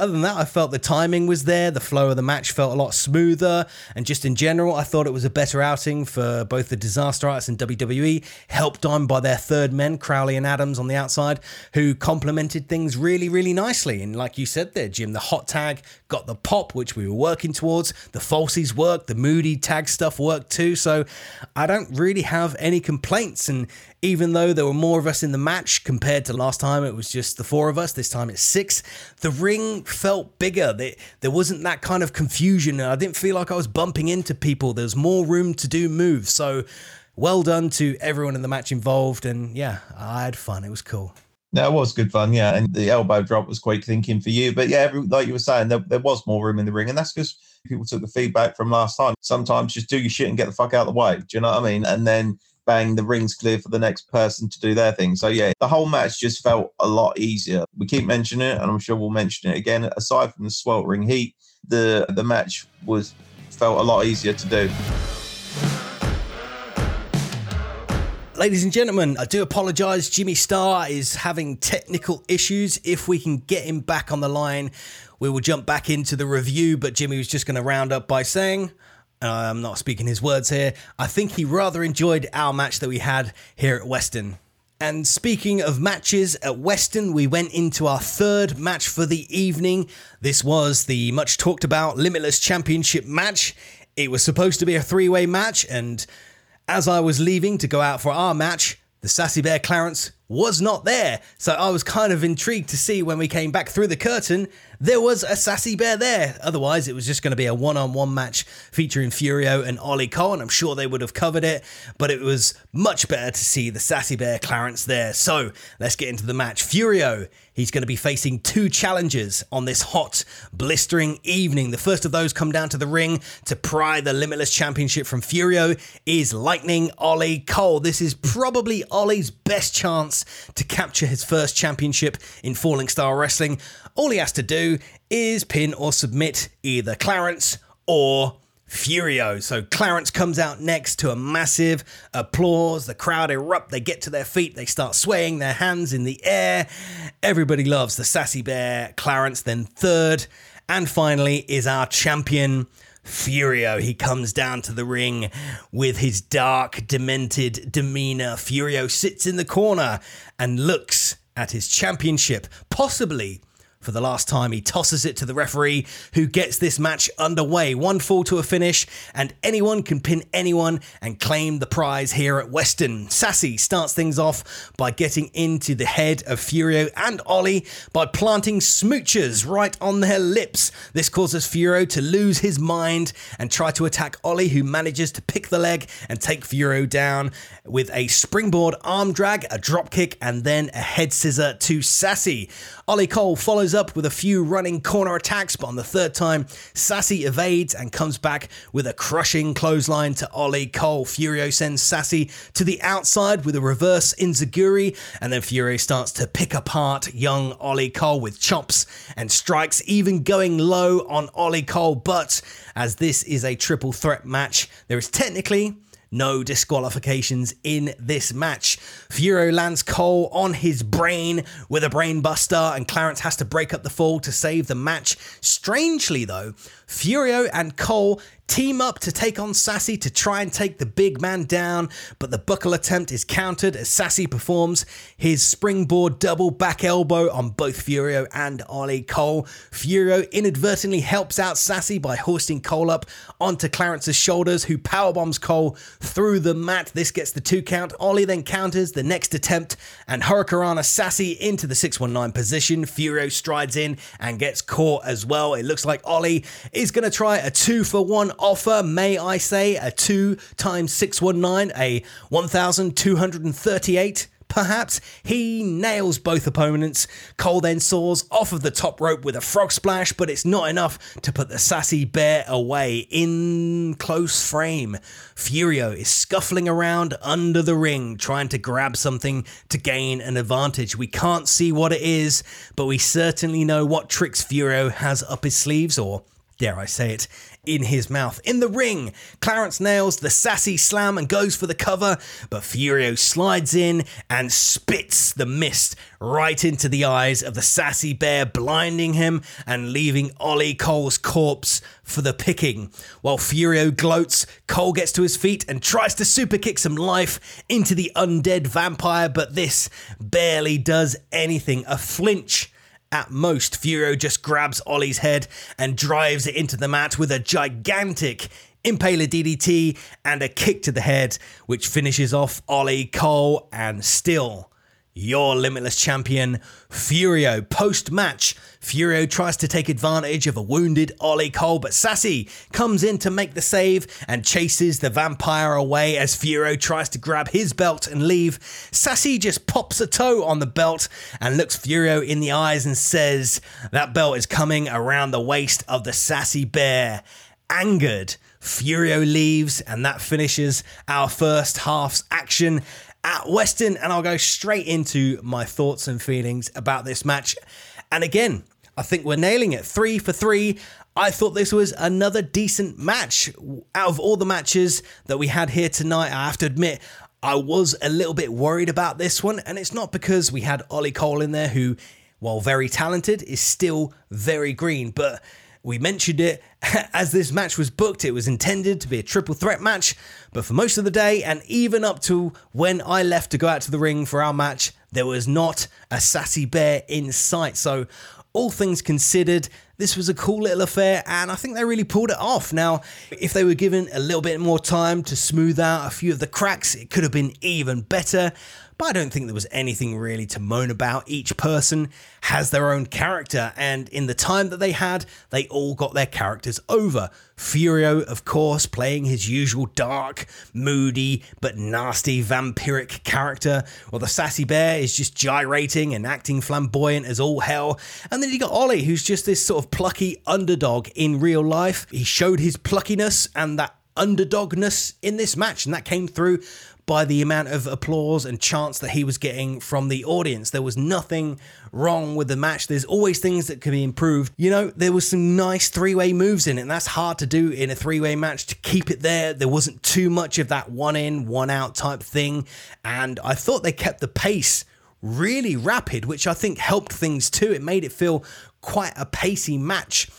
Other than that, I felt the timing was there. The flow of the match felt a lot smoother. And just in general, I thought it was a better outing for both the Disaster Artists and W W E, helped on by their third men, Crowley and Adams on the outside, who complemented things really, really nicely. And like you said there, Jim, the hot tag got the pop, which we were working towards. The falsies worked. The moody tag stuff worked too. So I don't really have any complaints. And even though there were more of us in the match compared to last time, it was just the four of us. This time it's six. The ring felt bigger. There wasn't that kind of confusion, and I didn't feel like I was bumping into people. There's more room to do moves. So well done to everyone in the match involved. And yeah, I had fun. It was cool. No, it was good fun. Yeah. And the elbow drop was quick thinking for you. But yeah, every, like you were saying, there, there was more room in the ring. And that's because people took the feedback from last time. Sometimes just do your shit and get the fuck out of the way. Do you know what I mean? And then bang, the ring's clear for the next person to do their thing. So yeah, the whole match just felt a lot easier. We keep mentioning it, and I'm sure we'll mention it again. Aside from the sweltering heat, the the match was felt a lot easier to do. Ladies and gentlemen, I do apologise. Jimmy Starr is having technical issues. If we can get him back on the line, we will jump back into the review. But Jimmy was just going to round up by saying, and I'm not speaking his words here, I think he rather enjoyed our match that we had here at Weston. And speaking of matches at Weston, we went into our third match for the evening. This was the much talked about Limitless Championship match. It was supposed to be a three-way match, and as I was leaving to go out for our match, the Sassy Bear Clarence was not there. So I was kind of intrigued to see when we came back through the curtain, there was a Sassy Bear there. Otherwise, it was just going to be a one-on-one match featuring Furio and Olly Cole, and I'm sure they would have covered it, but it was much better to see the Sassy Bear Clarence there. So let's get into the match. Furio, he's going to be facing two challengers on this hot, blistering evening. The first of those come down to the ring to pry the Limitless Championship from Furio is Lightning Olly Cole. This is probably Olly's best chance to capture his first championship in Falling Starr Wrestling. All he has to do is pin or submit either Clarence or Furio. So Clarence comes out next to a massive applause. The crowd erupt. They get to their feet. They start swaying their hands in the air. Everybody loves the Sassy Bear Clarence. Then third and finally is our champion, Furio. He comes down to the ring with his dark, demented demeanor. Furio sits in the corner and looks at his championship, possibly for the last time. He tosses it to the referee, who gets this match underway. One fall to a finish, and anyone can pin anyone and claim the prize here at Weston. Sassy starts things off by getting into the head of Furio and Olly by planting smooches right on their lips. This causes Furio to lose his mind and try to attack Olly, who manages to pick the leg and take Furio down with a springboard arm drag, a drop kick, and then a head scissor to Sassy. Olly Cole follows up with a few running corner attacks, but on the third time, Sassy evades and comes back with a crushing clothesline to Olly Cole. Furio sends Sassy to the outside with a reverse enziguri, and then Furio starts to pick apart young Olly Cole with chops and strikes, even going low on Olly Cole. But as this is a triple threat match, there is technically no disqualifications in this match. Furio lands Cole on his brain with a brain buster, and Clarence has to break up the fall to save the match. Strangely though, Furio and Cole team up to take on Sassy to try and take the big man down, but the buckle attempt is countered as Sassy performs his springboard double back elbow on both Furio and Olly Cole. Furio inadvertently helps out Sassy by hoisting Cole up onto Clarence's shoulders, who powerbombs Cole through the mat. This gets the two count. Olly then counters the next attempt and hurricanrana Sassy into the six one nine position. Furio strides in and gets caught as well. It looks like Olly is going to try a two for one offer, may I say, a two times six one nine, a one thousand two hundred thirty-eight perhaps. He nails both opponents. Cole then soars off of the top rope with a frog splash, but it's not enough to put the Sassy Bear away. In close frame, Furio is scuffling around under the ring, trying to grab something to gain an advantage. We can't see what it is, but we certainly know what tricks Furio has up his sleeves, or dare I say it, in his mouth. In the ring, Clarence nails the Sassy slam and goes for the cover, but Furio slides in and spits the mist right into the eyes of the Sassy Bear, blinding him and leaving Olly Cole's corpse for the picking. While Furio gloats, Cole gets to his feet and tries to superkick some life into the undead vampire, but this barely does anything. A flinch at most. Furio just grabs Olly's head and drives it into the mat with a gigantic Impaler D D T and a kick to the head, which finishes off Olly Cole and still your Limitless champion, Furio. Post-match, Furio tries to take advantage of a wounded Olly Cole, but Sassy comes in to make the save and chases the vampire away as Furio tries to grab his belt and leave. Sassy just pops a toe on the belt and looks Furio in the eyes and says, "That belt is coming around the waist of the Sassy Bear." Angered, Furio leaves, and that finishes our first half's action at Weston, and I'll go straight into my thoughts and feelings about this match. And again, I think we're nailing it. Three for three. I thought this was another decent match. Out of all the matches that we had here tonight, I have to admit, I was a little bit worried about this one, and it's not because we had Olly Cole in there who, while very talented, is still very green. But we mentioned it as this match was booked. It was intended to be a triple threat match, but for most of the day and even up to when I left to go out to the ring for our match, there was not a Sassy Bear in sight. So all things considered, this was a cool little affair, and I think they really pulled it off. Now, if they were given a little bit more time to smooth out a few of the cracks, it could have been even better, but I don't think there was anything really to moan about. Each person has their own character, and in the time that they had, they all got their characters over. Furio, of course, playing his usual dark, moody, but nasty vampiric character, while the Sassy Bear is just gyrating and acting flamboyant as all hell. And then you got Olly, who's just this sort of plucky underdog in real life. He showed his pluckiness and that underdogness in this match, and that came through by the amount of applause and chants that he was getting from the audience. There was nothing wrong with the match. There's always things that can be improved. You know, there was some nice three-way moves in it, and that's hard to do in a three-way match, to keep it there. There wasn't too much of that one in, one out type thing, and I thought they kept the pace really rapid, which I think helped things too. It made it feel quite a pacey match.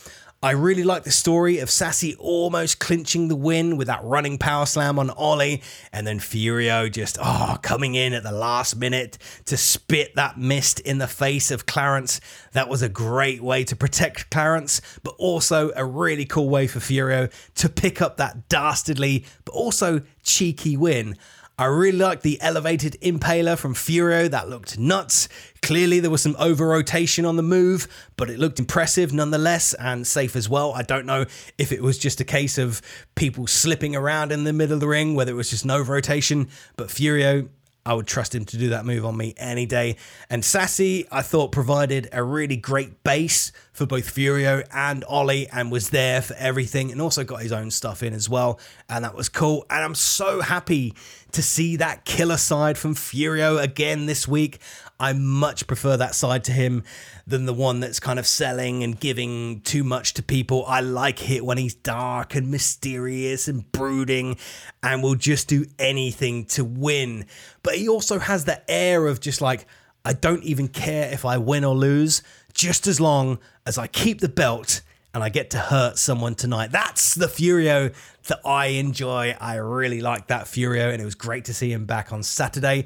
I really like the story of Sassy almost clinching the win with that running power slam on Olly, and then Furio just oh, coming in at the last minute to spit that mist in the face of Clarence. That was a great way to protect Clarence, but also a really cool way for Furio to pick up that dastardly but also cheeky win. I really liked the elevated impaler from Furio. That looked nuts. Clearly there was some over-rotation on the move, but it looked impressive nonetheless, and safe as well. I don't know if it was just a case of people slipping around in the middle of the ring, whether it was just an over-rotation, but Furio, I would trust him to do that move on me any day. And Sassy, I thought, provided a really great base for both Furio and Olly, and was there for everything, and also got his own stuff in as well. And that was cool. And I'm so happy to see that killer side from Furio again this week. I much prefer that side to him than the one that's kind of selling and giving too much to people. I like it when he's dark and mysterious and brooding and will just do anything to win. But he also has the air of just like, I don't even care if I win or lose, just as long as I keep the belt and I get to hurt someone tonight. That's the Furio that I enjoy. I really like that Furio, and it was great to see him back on Saturday.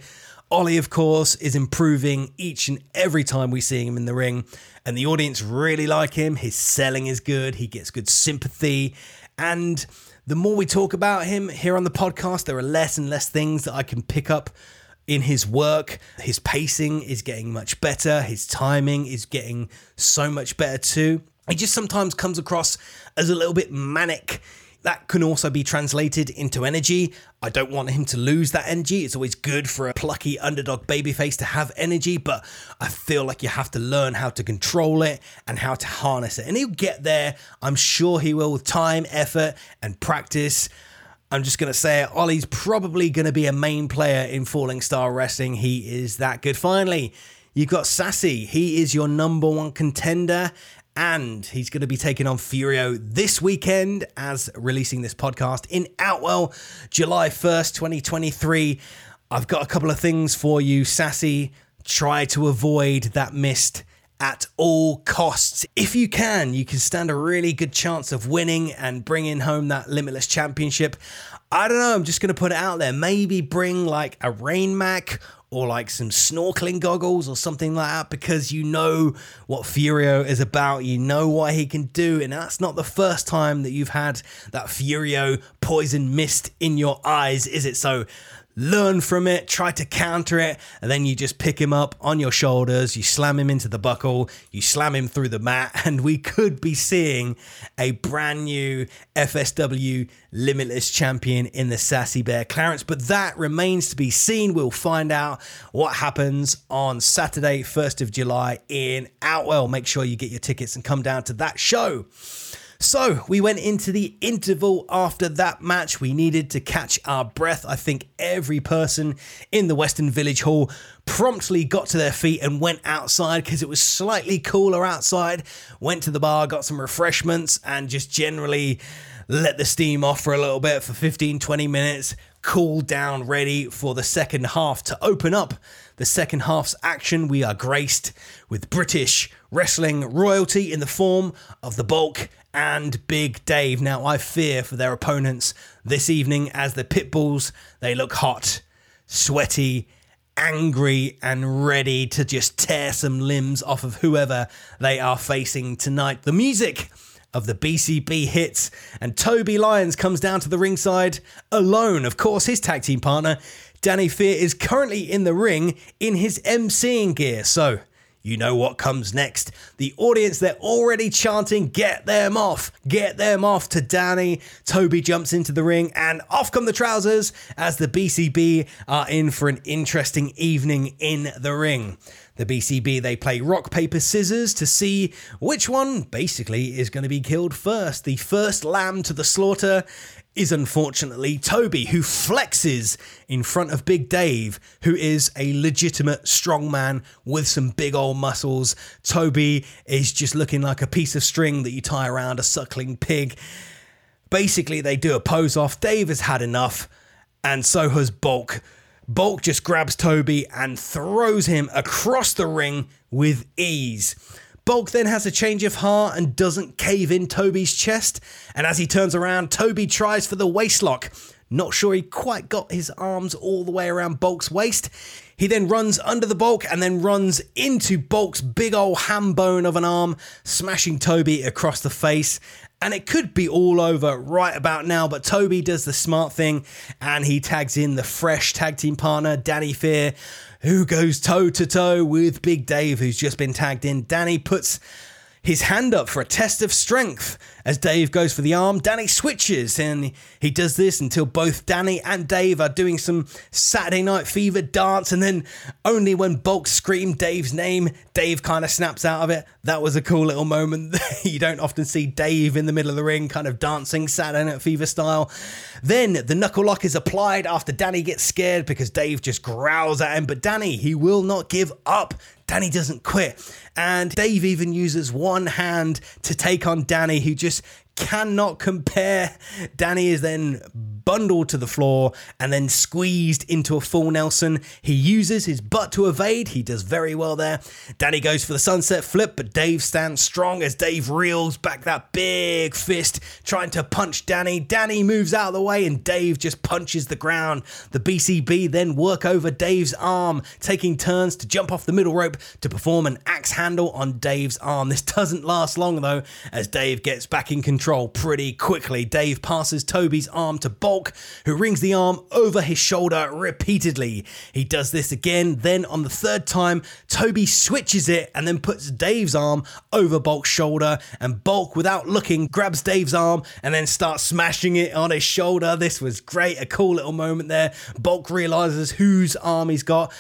Olly, of course, is improving each and every time we see him in the ring, and the audience really like him. His selling is good. He gets good sympathy, and the more we talk about him here on the podcast, there are less and less things that I can pick up in his work. His pacing is getting much better. His timing is getting so much better too. He just sometimes comes across as a little bit manic. That can also be translated into energy. I don't want him to lose that energy. It's always good for a plucky underdog babyface to have energy, but I feel like you have to learn how to control it and how to harness it. And he'll get there. I'm sure he will, with time, effort, and practice. I'm just going to say it, Olly's probably going to be a main player in Falling Starr Wrestling. He is that good. Finally, you've got Sassy. He is your number one contender, and he's going to be taking on Furio this weekend, as releasing this podcast, in Outwell, July first, twenty twenty-three. I've got a couple of things for you, Sassy. Try to avoid that mist at all costs. If you can, you can stand a really good chance of winning and bringing home that Limitless Championship. I don't know, I'm just going to put it out there. Maybe bring like a rain mac or like some snorkeling goggles or something like that, because you know what Furio is about. You know what he can do, and that's not the first time that you've had that Furio poison mist in your eyes, is it? So learn from it, try to counter it, and then you just pick him up on your shoulders, you slam him into the buckle, you slam him through the mat, and we could be seeing a brand new F S W Limitless Champion in the Sassy Bear Clarence. But that remains to be seen. We'll find out what happens on Saturday, first of July in Outwell. Make sure you get your tickets and come down to that show. So we went into the interval after that match. We needed to catch our breath. I think every person in the Weston Village Hall promptly got to their feet and went outside because it was slightly cooler outside. Went to the bar, got some refreshments, and just generally let the steam off for a little bit for fifteen, twenty minutes, cool down, ready for the second half. To open up the second half's action, we are graced with British wrestling royalty in the form of the Bulk and Big Dave. Now, I fear for their opponents this evening, as the Pitbulls, they look hot, sweaty, angry and ready to just tear some limbs off of whoever they are facing tonight. The music of the B C B hits, and Toby Lyons comes down to the ringside alone. Of course, his tag team partner, Danny Fear, is currently in the ring in his emceeing gear. So, you know what comes next. The audience, they're already chanting, "Get them off! Get them off!" to Danny. Toby jumps into the ring, and off come the trousers as the B C B are in for an interesting evening in the ring. The B C B, they play rock, paper, scissors to see which one basically is going to be killed first. The first lamb to the slaughter is unfortunately Toby, who flexes in front of Big Dave, who is a legitimate strongman with some big old muscles. Toby is just looking like a piece of string that you tie around a suckling pig. Basically, they do a pose off. Dave has had enough, and so has Bulk. Bulk just grabs Toby and throws him across the ring with ease. Bulk then has a change of heart and doesn't cave in Toby's chest. And as he turns around, Toby tries for the waist lock. Not sure he quite got his arms all the way around Bulk's waist. He then runs under the Bulk and then runs into Bulk's big old ham bone of an arm, smashing Toby across the face. And it could be all over right about now, but Toby does the smart thing and he tags in the fresh tag team partner, Danny Fear, who goes toe-to-toe with Big Dave, who's just been tagged in. Danny puts his hand up for a test of strength. As Dave goes for the arm, Danny switches, and he does this until both Danny and Dave are doing some Saturday Night Fever dance, and then only when Bulk screamed Dave's name, Dave kind of snaps out of it. That was a cool little moment. You don't often see Dave in the middle of the ring kind of dancing Saturday Night Fever style. Then the knuckle lock is applied after Danny gets scared because Dave just growls at him, but Danny, he will not give up. Danny doesn't quit, and Dave even uses one hand to take on Danny, who just cannot compare. Danny is then bundled to the floor and then squeezed into a full Nelson. He uses his butt to evade. He does very well there. Danny goes for the sunset flip, but Dave stands strong as Dave reels back that big fist, trying to punch Danny. Danny moves out of the way and Dave just punches the ground. The B C B then work over Dave's arm, taking turns to jump off the middle rope to perform an axe handle on Dave's arm. This doesn't last long though, as Dave gets back in control pretty quickly. Dave passes Toby's arm to Bulk, who rings the arm over his shoulder repeatedly. He does this again, then on the third time, Toby switches it and then puts Dave's arm over Bulk's shoulder, and Bulk, without looking, grabs Dave's arm and then starts smashing it on his shoulder. This was great, a cool little moment there. Bulk realizes whose arm he's got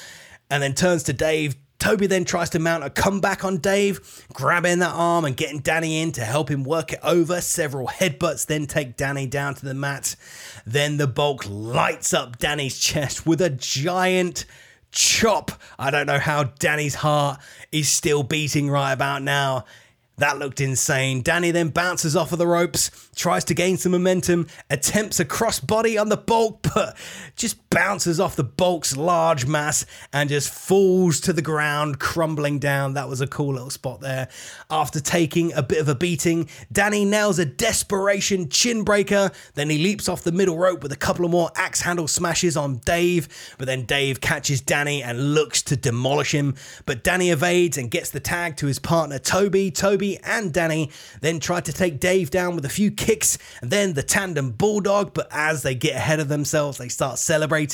and then turns to Dave. Toby then tries to mount a comeback on Dave, grabbing that arm and getting Danny in to help him work it over. Several headbutts then take Danny down to the mat. Then the Bulk lights up Danny's chest with a giant chop. I don't know how Danny's heart is still beating right about now. That looked insane. Danny then bounces off of the ropes, tries to gain some momentum, attempts a crossbody on the Bulk, but just bounces off the Bulk's large mass and just falls to the ground, crumbling down. That was a cool little spot there. After taking a bit of a beating, Danny nails a desperation chin breaker. Then he leaps off the middle rope with a couple of more axe handle smashes on Dave, but then Dave catches Danny and looks to demolish him. But Danny evades and gets the tag to his partner, Toby. Toby and Danny then tried to take Dave down with a few kicks and then the tandem bulldog, but as they get ahead of themselves, they start celebrating.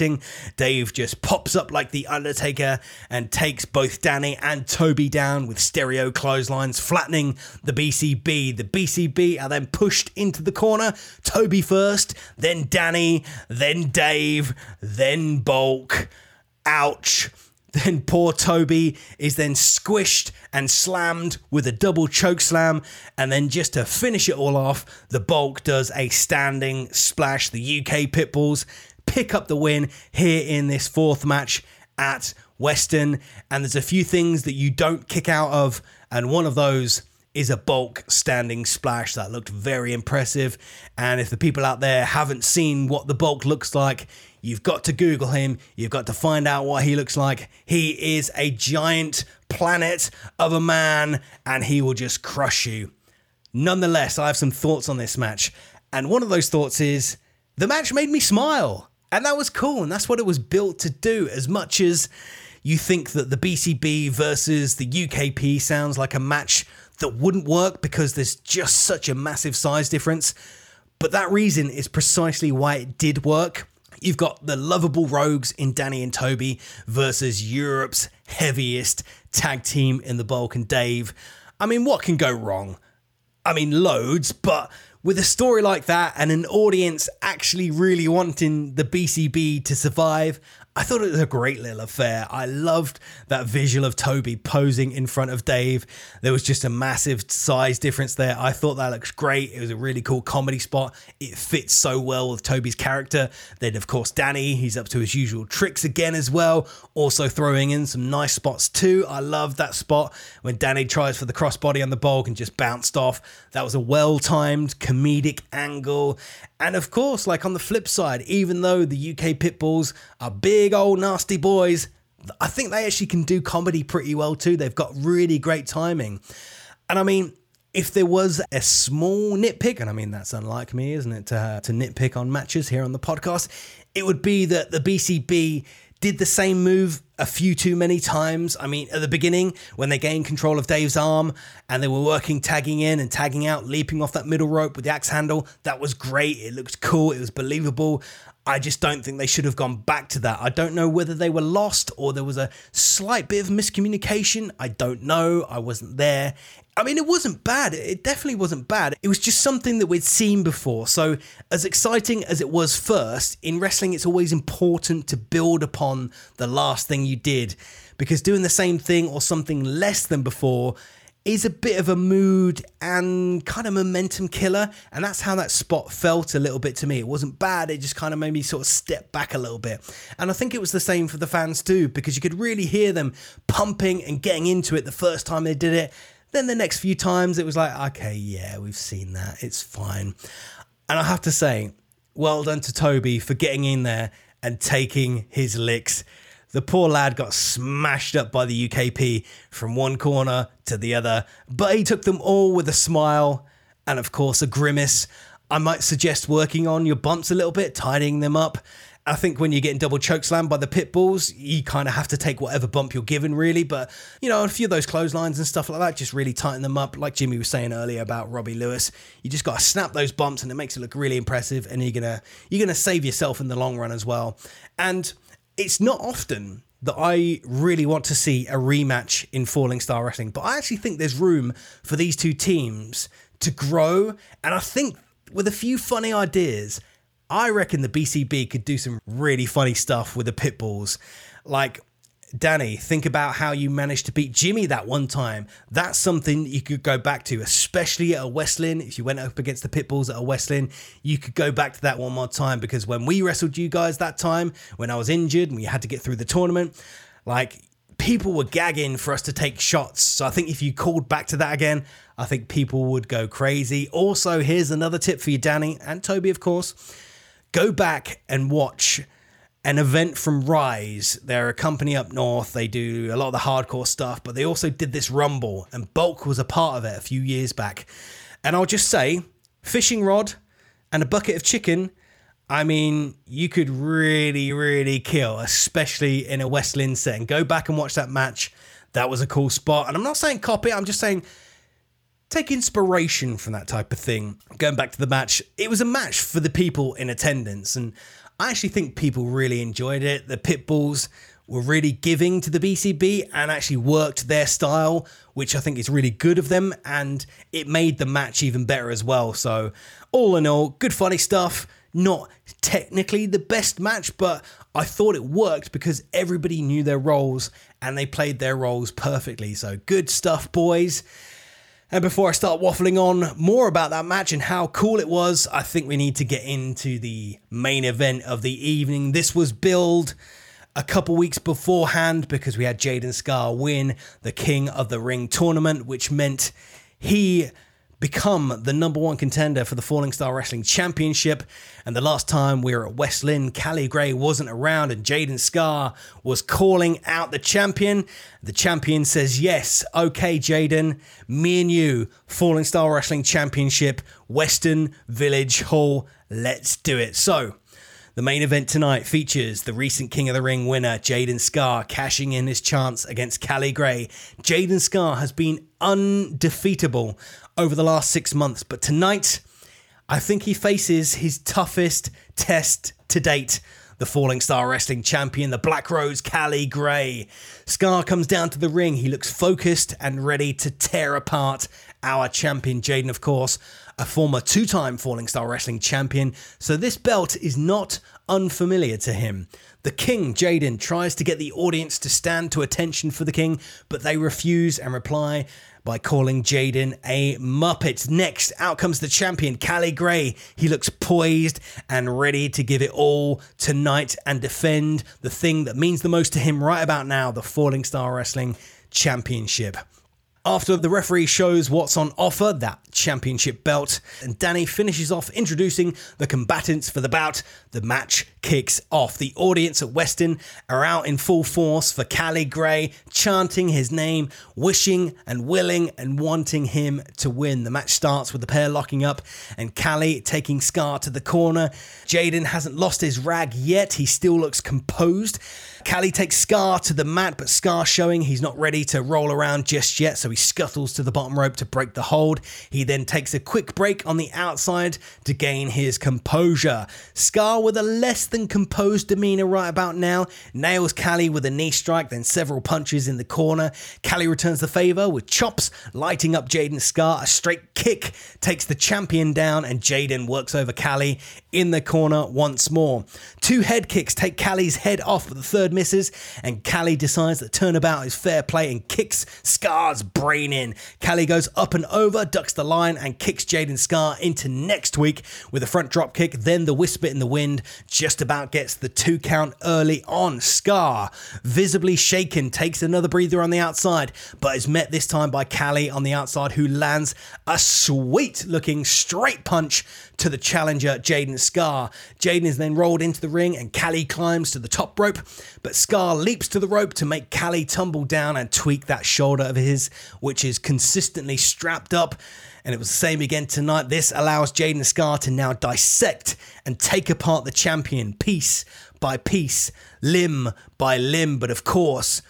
Dave just pops up like the Undertaker and takes both Danny and Toby down with stereo clotheslines, flattening the B C B. The B C B are then pushed into the corner. Toby first, then Danny, then Dave, then Bulk. Ouch. Then poor Toby is then squished and slammed with a double choke slam. And then just to finish it all off, the Bulk does a standing splash. The U K Pitbulls pick up the win here in this fourth match at Weston. And there's a few things that you don't kick out of. And one of those is a Bulk standing splash that looked very impressive. And if the people out there haven't seen what the Bulk looks like, you've got to Google him. You've got to find out what he looks like. He is a giant planet of a man, and he will just crush you. Nonetheless, I have some thoughts on this match. And one of those thoughts is, the match made me smile. And that was cool. And that's what it was built to do. As much as you think that the B C B versus the U K P sounds like a match that wouldn't work because there's just such a massive size difference, but that reason is precisely why it did work. You've got the lovable rogues in Danny and Toby versus Europe's heaviest tag team in the Bulk and Dave. I mean, what can go wrong? I mean, loads, but with a story like that and an audience actually really wanting the B C B to survive, I thought it was a great little affair. I loved that visual of Toby posing in front of Dave. There was just a massive size difference there. I thought that looks great. It was a really cool comedy spot. It fits so well with Toby's character. Then, of course, Danny, he's up to his usual tricks again as well. Also throwing in some nice spots too. I loved that spot when Danny tries for the crossbody on the Bulk and just bounced off. That was a well-timed comedic angle. And of course, like on the flip side, even though the U K Pitbulls are big old nasty boys, I think they actually can do comedy pretty well too. They've got really great timing. And I mean, if there was a small nitpick, and I mean, that's unlike me, isn't it, to, uh, to nitpick on matches here on the podcast, it would be that the B C B did the same move a few too many times. I mean, at the beginning, when they gained control of Dave's arm and they were working, tagging in and tagging out, leaping off that middle rope with the axe handle, that was great. It looked cool. It was believable. I just don't think they should have gone back to that. I don't know whether they were lost or there was a slight bit of miscommunication. I don't know. I wasn't there. I mean, it wasn't bad. It definitely wasn't bad. It was just something that we'd seen before. So as exciting as it was first, in wrestling, it's always important to build upon the last thing you did, because doing the same thing or something less than before is a bit of a mood and kind of momentum killer. And that's how that spot felt a little bit to me. It wasn't bad. It just kind of made me sort of step back a little bit. And I think it was the same for the fans too, because you could really hear them pumping and getting into it the first time they did it. Then the next few times it was like, okay, yeah, we've seen that. It's fine. And I have to say, well done to Toby for getting in there and taking his licks. The poor lad got smashed up by the U K P from one corner to the other, but he took them all with a smile and, of course, a grimace. I might suggest working on your bumps a little bit, tidying them up. I think when you're getting double chokeslammed by the Pitbulls, you kind of have to take whatever bump you're given, really. But, you know, a few of those clotheslines and stuff like that, just really tighten them up. Like Jimmy was saying earlier about Robbie Lewis, you just got to snap those bumps and it makes it look really impressive. And you're going to you're gonna save yourself in the long run as well. And it's not often that I really want to see a rematch in Falling Starr Wrestling, but I actually think there's room for these two teams to grow. And I think with a few funny ideas, I reckon the B C B could do some really funny stuff with the Pitbulls. Like, Danny, think about how you managed to beat Jimmy that one time. That's something you could go back to, especially at a West Lynn. If you went up against the Pitbulls at a West Lynn, you could go back to that one more time, because when we wrestled you guys that time, when I was injured and we had to get through the tournament, like, people were gagging for us to take shots. So I think if you called back to that again, I think people would go crazy. Also, here's another tip for you, Danny and Toby, of course. Go back and watch an event from Rise. They're a company up north. They do a lot of the hardcore stuff, but they also did this Rumble, and Bulk was a part of it a few years back. And I'll just say, fishing rod and a bucket of chicken, I mean, you could really, really kill, especially in a West Lynn setting. Go back and watch that match. That was a cool spot. And I'm not saying copy, I'm just saying take inspiration from that type of thing. Going back to the match, it was a match for the people in attendance, and I actually think people really enjoyed it. The Pitbulls were really giving to the B C B and actually worked their style, which I think is really good of them, and it made the match even better as well. So all in all, good funny stuff. Not technically the best match, but I thought it worked because everybody knew their roles and they played their roles perfectly. So good stuff, boys. And before I start waffling on more about that match and how cool it was, I think we need to get into the main event of the evening. This was billed a couple weeks beforehand because we had J-Den Scarr win the King of the Ring tournament, which meant he become the number one contender for the Falling Starr Wrestling Championship. And the last time we were at West Lynn, Cali Gray wasn't around and J-Den Scarr was calling out the champion. The champion says, yes, okay, J-Den, me and you, Falling Starr Wrestling Championship, Weston Village Hall, let's do it. So the main event tonight features the recent King of the Ring winner, J-Den Scarr, cashing in his chance against Cali Gray. J-Den Scarr has been undefeatable over the last six months, but tonight, I think he faces his toughest test to date. The Falling Starr Wrestling Champion, the Black Rose, Cali Gray. Scarr comes down to the ring. He looks focused and ready to tear apart our champion, J-Den, of course, a former two-time Falling Starr Wrestling champion, so this belt is not unfamiliar to him. The King, J-Den, tries to get the audience to stand to attention for the King, but they refuse and reply by calling J-Den a Muppet. Next, out comes the champion, Cali Gray. He looks poised and ready to give it all tonight and defend the thing that means the most to him right about now, the Falling Starr Wrestling Championship. After the referee shows what's on offer, that championship belt, and Danny finishes off introducing the combatants for the bout, the match kicks off. The audience at Weston are out in full force for Cali Gray, chanting his name, wishing and willing and wanting him to win. The match starts with the pair locking up and Cali taking Scarr to the corner. J-Den hasn't lost his rag yet. He still looks composed. Cali takes Scarr to the mat, but Scarr showing he's not ready to roll around just yet, so he scuttles to the bottom rope to break the hold. He then takes a quick break on the outside to gain his composure. Scarr, with a less than composed demeanor right about now, nails Cali with a knee strike, then several punches in the corner. Cali returns the favor with chops, lighting up J-Den Scarr. A straight kick takes the champion down, and J-Den works over Cali in the corner once more. Two head kicks take Cali's head off, but the third misses, and Cali decides that turnabout is fair play and kicks Scar's brain in. Cali goes up and over, ducks the line, and kicks J-Den Scarr into next week with a front drop kick. Then the whisper in the wind just about gets the two count early on. Scarr, visibly shaken, takes another breather on the outside, but is met this time by Cali on the outside, who lands a sweet looking straight punch to the challenger, J-Den Scarr. J-Den is then rolled into the ring and Cali climbs to the top rope, but Scarr leaps to the rope to make Cali tumble down and tweak that shoulder of his, which is consistently strapped up. And it was the same again tonight. This allows J-Den Scarr to now dissect and take apart the champion piece by piece, limb by limb. But of course,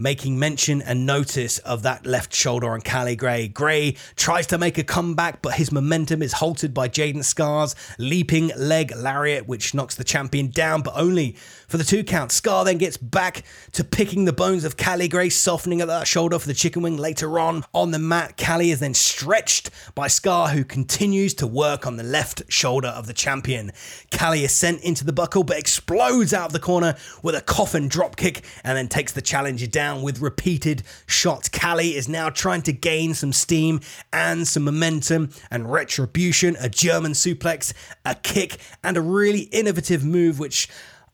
making mention and notice of that left shoulder on Cali Gray. Gray tries to make a comeback, but his momentum is halted by J-Den Scarr's leaping leg lariat, which knocks the champion down, but only for the two count. Scarr then gets back to picking the bones of Cali Gray, softening at that shoulder for the chicken wing later on. On the mat, Cali is then stretched by Scarr, who continues to work on the left shoulder of the champion. Cali is sent into the buckle, but explodes out of the corner with a coffin dropkick and then takes the challenger down with repeated shots. Cali is now trying to gain some steam and some momentum, and retribution, a German suplex, a kick, and a really innovative move which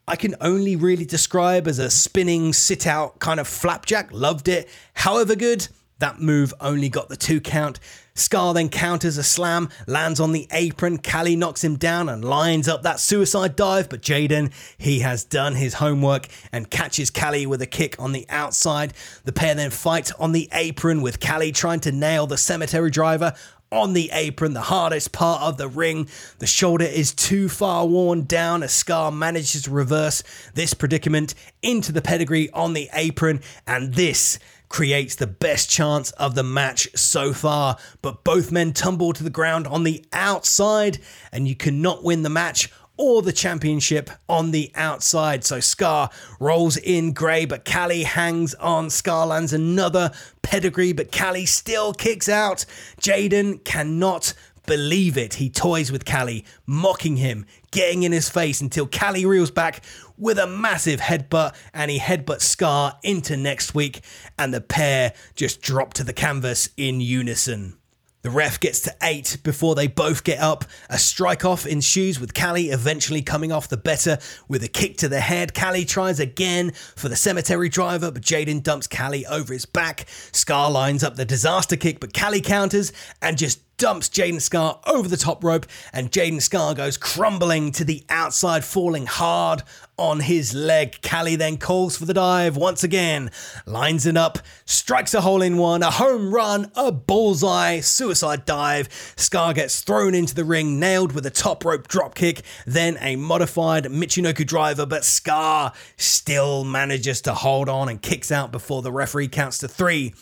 I can only really describe as a spinning sit-out kind of flapjack. Loved it. However good, that move only got the two count. Scarr then counters a slam, lands on the apron. Cali knocks him down and lines up that suicide dive, but J-Den, he has done his homework and catches Cali with a kick on the outside. The pair then fight on the apron, with Cali trying to nail the cemetery driver on the apron, the hardest part of the ring. The shoulder is too far worn down as Scarr manages to reverse this predicament into the pedigree on the apron, and this creates the best chance of the match so far. But both men tumble to the ground on the outside, and you cannot win the match or the championship on the outside. So Scarr rolls in Gray, but Cali hangs on. Scarr lands another pedigree, but Cali still kicks out. J-Den cannot believe it. He toys with Cali, mocking him, getting in his face, until Cali reels back with a massive headbutt, and he headbutts Scarr into next week, and the pair just drop to the canvas in unison. The ref gets to eight before they both get up. A strike off ensues with Cali eventually coming off the better with a kick to the head. Cali tries again for the cemetery driver, but J-Den dumps Cali over his back. Scarr lines up the disaster kick, but Cali counters and just dumps J-Den Scarr over the top rope, and J-Den Scarr goes crumbling to the outside, falling hard on his leg. Cali then calls for the dive once again, lines it up, strikes a hole in one, a home run, a bullseye, suicide dive. Scarr gets thrown into the ring, nailed with a top rope dropkick, then a modified Michinoku driver, but Scarr still manages to hold on and kicks out before the referee counts to three.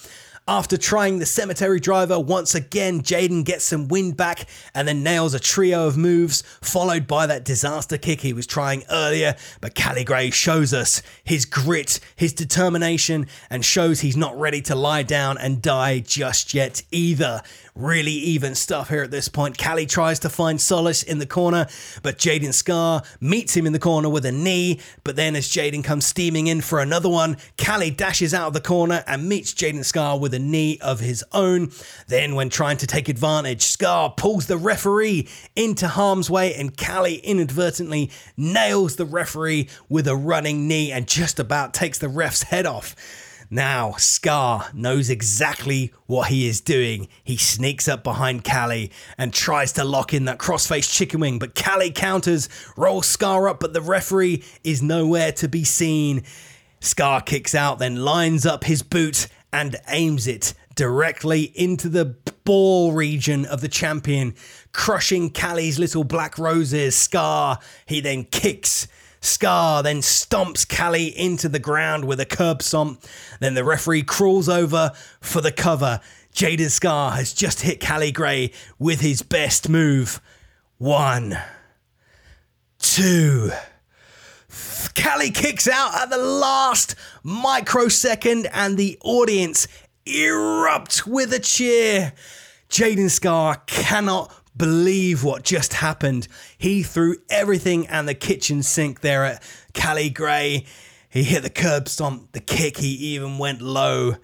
After trying the cemetery driver once again, J-Den gets some wind back and then nails a trio of moves, followed by that disaster kick he was trying earlier. But Cali Gray shows us his grit, his determination, and shows he's not ready to lie down and die just yet either. Really even stuff here at this point. Cali tries to find solace in the corner, but J-Den Scarr meets him in the corner with a knee. But then as J-Den comes steaming in for another one, Cali dashes out of the corner and meets J-Den Scarr with a knee of his own. Then when trying to take advantage, Scarr pulls the referee into harm's way, and Cali inadvertently nails the referee with a running knee and just about takes the ref's head off. Now, Scarr knows exactly what he is doing. He sneaks up behind Cali and tries to lock in that crossface chicken wing, but Cali counters, rolls Scarr up, but the referee is nowhere to be seen. Scarr kicks out, then lines up his boot and aims it directly into the ball region of the champion, crushing Cali's little black roses. Scarr, he then kicks. Scarr then stomps Cali into the ground with a curb stomp. Then the referee crawls over for the cover. J-Den Scarr has just hit Cali Gray with his best move. One, two... Cali kicks out at the last microsecond and the audience erupts with a cheer. J-Den Scarr cannot believe what just happened. He threw everything and the kitchen sink there at Cali Gray. He hit the curb stomp, the kick, he even went low.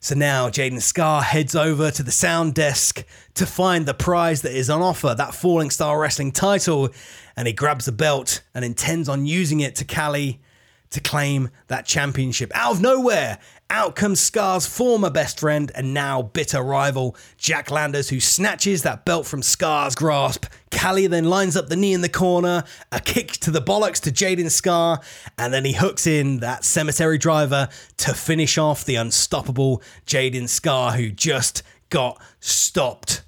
So now J-Den Scarr heads over to the sound desk to find the prize that is on offer, that Falling Starr Wrestling title, and he grabs the belt and intends on using it to Cali to claim that championship. Out of nowhere, out comes Scarr's former best friend and now bitter rival, Jack Landers, who snatches that belt from Scarr's grasp. Cali then lines up the knee in the corner, a kick to the bollocks to J-Den Scarr, and then he hooks in that cemetery driver to finish off the unstoppable J-Den Scarr, who just got stopped.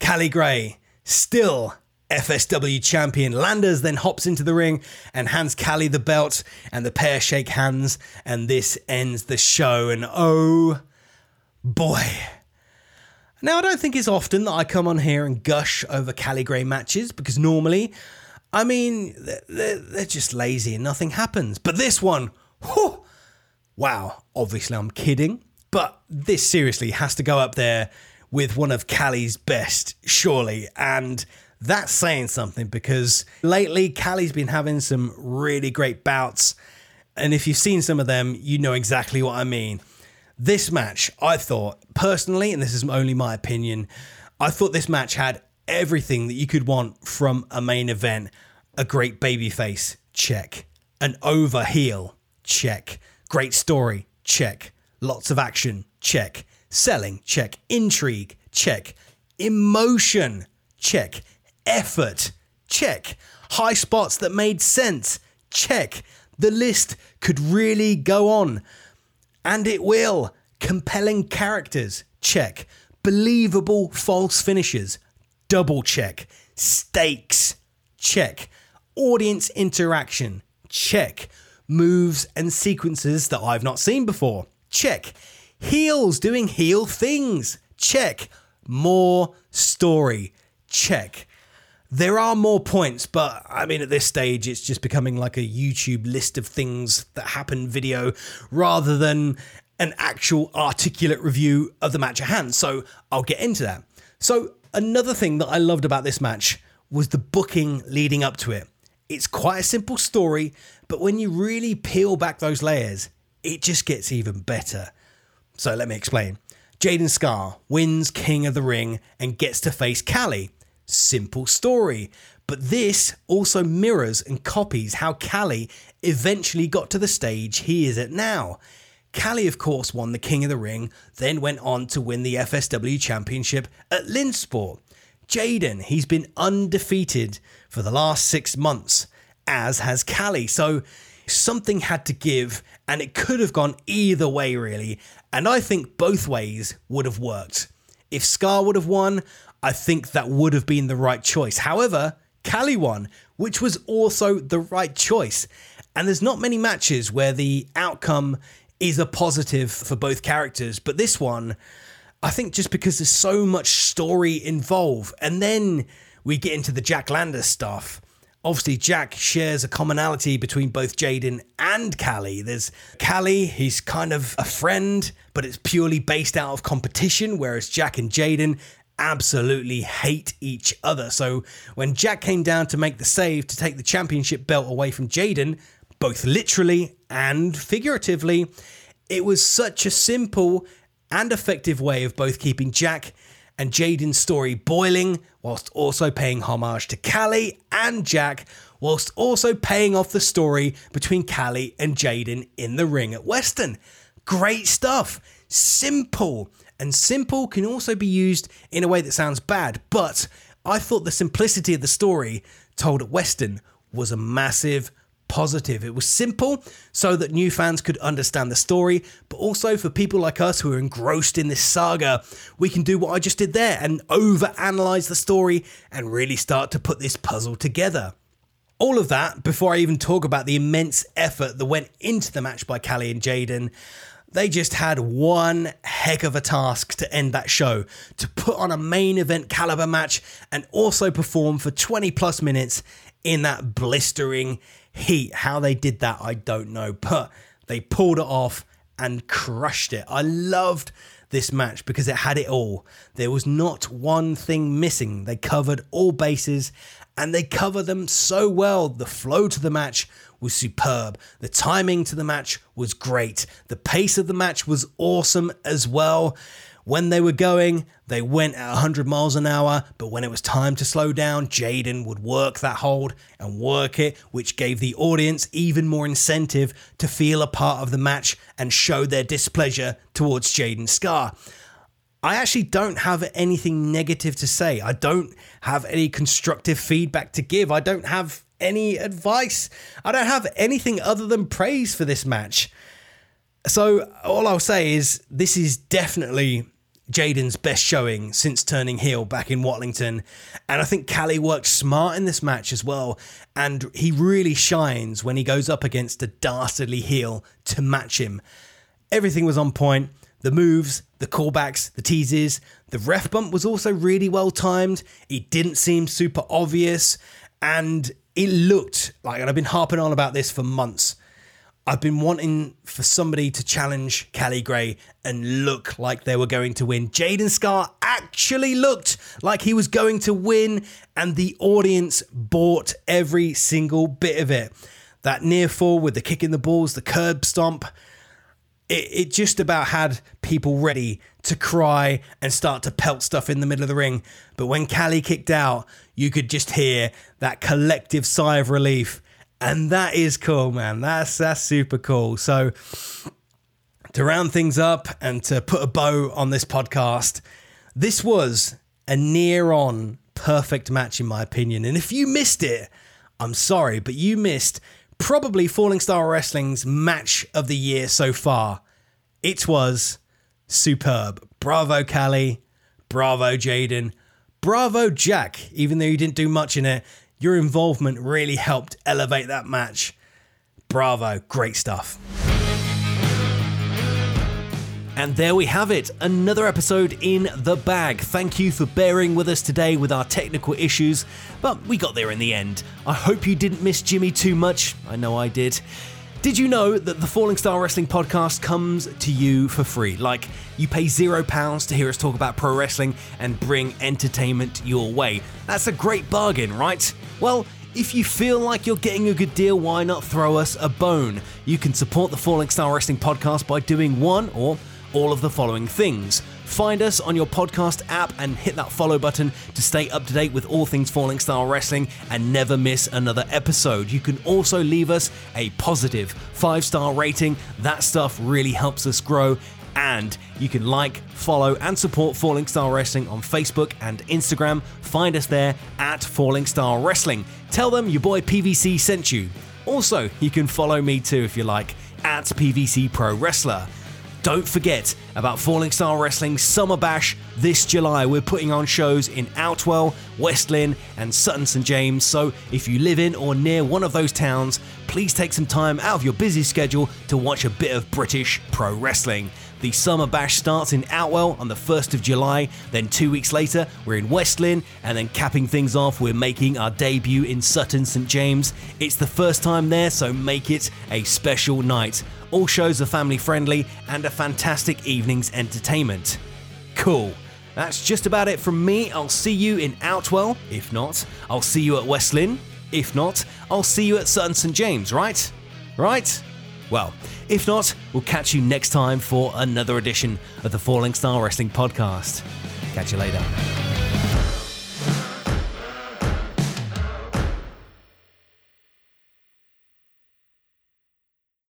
Cali Gray, still F S W champion. Landers then hops into the ring and hands Cali the belt, and the pair shake hands, and this ends the show. And oh boy. Now, I don't think it's often that I come on here and gush over Cali Gray matches, because normally, I mean, they're, they're just lazy and nothing happens. But this one, whew, wow, obviously I'm kidding, but this seriously has to go up there with one of Cali's best, surely. And that's saying something, because lately Cali's been having some really great bouts, and if you've seen some of them, you know exactly what I mean. This match, I thought, personally, and this is only my opinion, I thought this match had everything that you could want from a main event. A great babyface, check. An over heel, check. Great story, check. Lots of action, check. Selling, check. Intrigue, check. Emotion, check. Effort, check. High spots that made sense, check. The list could really go on. And it will. Compelling characters, check. Believable false finishes, double check. Stakes, check. Audience interaction, check. Moves and sequences that I've not seen before, check. Heels doing heel things, check. More story, check. There are more points, but I mean, at this stage, it's just becoming like a YouTube list of things that happen video rather than an actual articulate review of the match at hand. So I'll get into that. So another thing that I loved about this match was the booking leading up to it. It's quite a simple story, but when you really peel back those layers, it just gets even better. So let me explain. J-Den Scarr wins King of the Ring and gets to face Cali. Simple story. But this also mirrors and copies how Cali eventually got to the stage he is at now. Cali, of course, won the King of the Ring, then went on to win the F S W Championship at Linsport. J-Den, he's been undefeated for the last six months, as has Cali. So something had to give, and it could have gone either way, really. And I think both ways would have worked. If Scar would have won, I think that would have been the right choice. However, Cali won, which was also the right choice. And there's not many matches where the outcome is a positive for both characters. But this one, I think just because there's so much story involved. And then we get into the Jack Landers stuff. Obviously, Jack shares a commonality between both J-Den and Cali. There's Cali, he's kind of a friend, but it's purely based out of competition, whereas Jack and J-Den absolutely hate each other. So when Jack came down to make the save to take the championship belt away from J-Den, both literally and figuratively, it was such a simple and effective way of both keeping Jack and J-Den's story boiling, whilst also paying homage to Cali and Jack, whilst also paying off the story between Cali and J-Den in the ring at Weston. Great stuff. Simple. And simple can also be used in a way that sounds bad, but I thought the simplicity of the story told at Weston was a massive positive. It was simple so that new fans could understand the story, but also for people like us who are engrossed in this saga, we can do what I just did there and overanalyze the story and really start to put this puzzle together. All of that before I even talk about the immense effort that went into the match by Cali and J-Den. They just had one heck of a task to end that show, to put on a main event caliber match and also perform for twenty plus minutes in that blistering heat. How they did that, I don't know, but they pulled it off and crushed it. I loved this match because it had it all. There was not one thing missing. They covered all bases and they covered them so well. The flow to the match was superb. The timing to the match was great. The pace of the match was awesome as well. When they were going, they went at one hundred miles an hour, but when it was time to slow down, J-Den would work that hold and work it, which gave the audience even more incentive to feel a part of the match and show their displeasure towards J-Den Scarr. I actually don't have anything negative to say. I don't have any constructive feedback to give. I don't have any advice. I don't have anything other than praise for this match. So all I'll say is this is definitely J-Den's best showing since turning heel back in Watlington. And I think Cali worked smart in this match as well. And he really shines when he goes up against a dastardly heel to match him. Everything was on point. The moves, the callbacks, the teases. The ref bump was also really well timed. It didn't seem super obvious. And it looked like, and I've been harping on about this for months, I've been wanting for somebody to challenge Cali Gray and look like they were going to win. J-Den Scarr actually looked like he was going to win, and the audience bought every single bit of it. That near fall with the kick in the balls, the curb stomp, it, it just about had people ready to cry and start to pelt stuff in the middle of the ring. But when Cali kicked out, you could just hear that collective sigh of relief. And that is cool, man. That's that's super cool. So to round things up and to put a bow on this podcast, this was a near-on perfect match in my opinion. And if you missed it, I'm sorry, but you missed probably Falling Starr Wrestling's match of the year so far. It was superb. Bravo, Cali. Bravo, J-Den. Bravo, Jack. Even though you didn't do much in it, your involvement really helped elevate that match. Bravo, great stuff. And there we have it, another episode in the bag. Thank you for bearing with us today with our technical issues, but we got there in the end. I hope you didn't miss Jimmy too much. I know I did. Did you know that the Falling Starr Wrestling podcast comes to you for free? Like, you pay zero pounds to hear us talk about pro wrestling and bring entertainment your way. That's a great bargain, right? Well, if you feel like you're getting a good deal, why not throw us a bone? You can support the Falling Starr Wrestling podcast by doing one or all of the following things. Find us on your podcast app and hit that follow button to stay up to date with all things Falling Starr Wrestling and never miss another episode. You can also leave us a positive five-star rating. That stuff really helps us grow. And you can like, follow, and support Falling Starr Wrestling on Facebook and Instagram. Find us there at Falling Starr Wrestling. Tell them your boy P V C sent you. Also, you can follow me too if you like, at P V C Pro Wrestler. Don't forget about Falling Starr Wrestling Summer Bash this July. We're putting on shows in Outwell, West Lynne, and Sutton Saint James. So if you live in or near one of those towns, please take some time out of your busy schedule to watch a bit of British pro wrestling. The Summer Bash starts in Outwell on the first of July, then two weeks later we're in West Lynne, and then capping things off we're making our debut in Sutton Saint James. It's the first time there, so make it a special night. All shows are family friendly and a fantastic evening's entertainment. Cool. That's just about it from me. I'll see you in Outwell. If not, I'll see you at West Lynne. If not, I'll see you at Sutton Saint James, right? Right? Well, if not, we'll catch you next time for another edition of the Falling Starr Wrestling Podcast. Catch you later.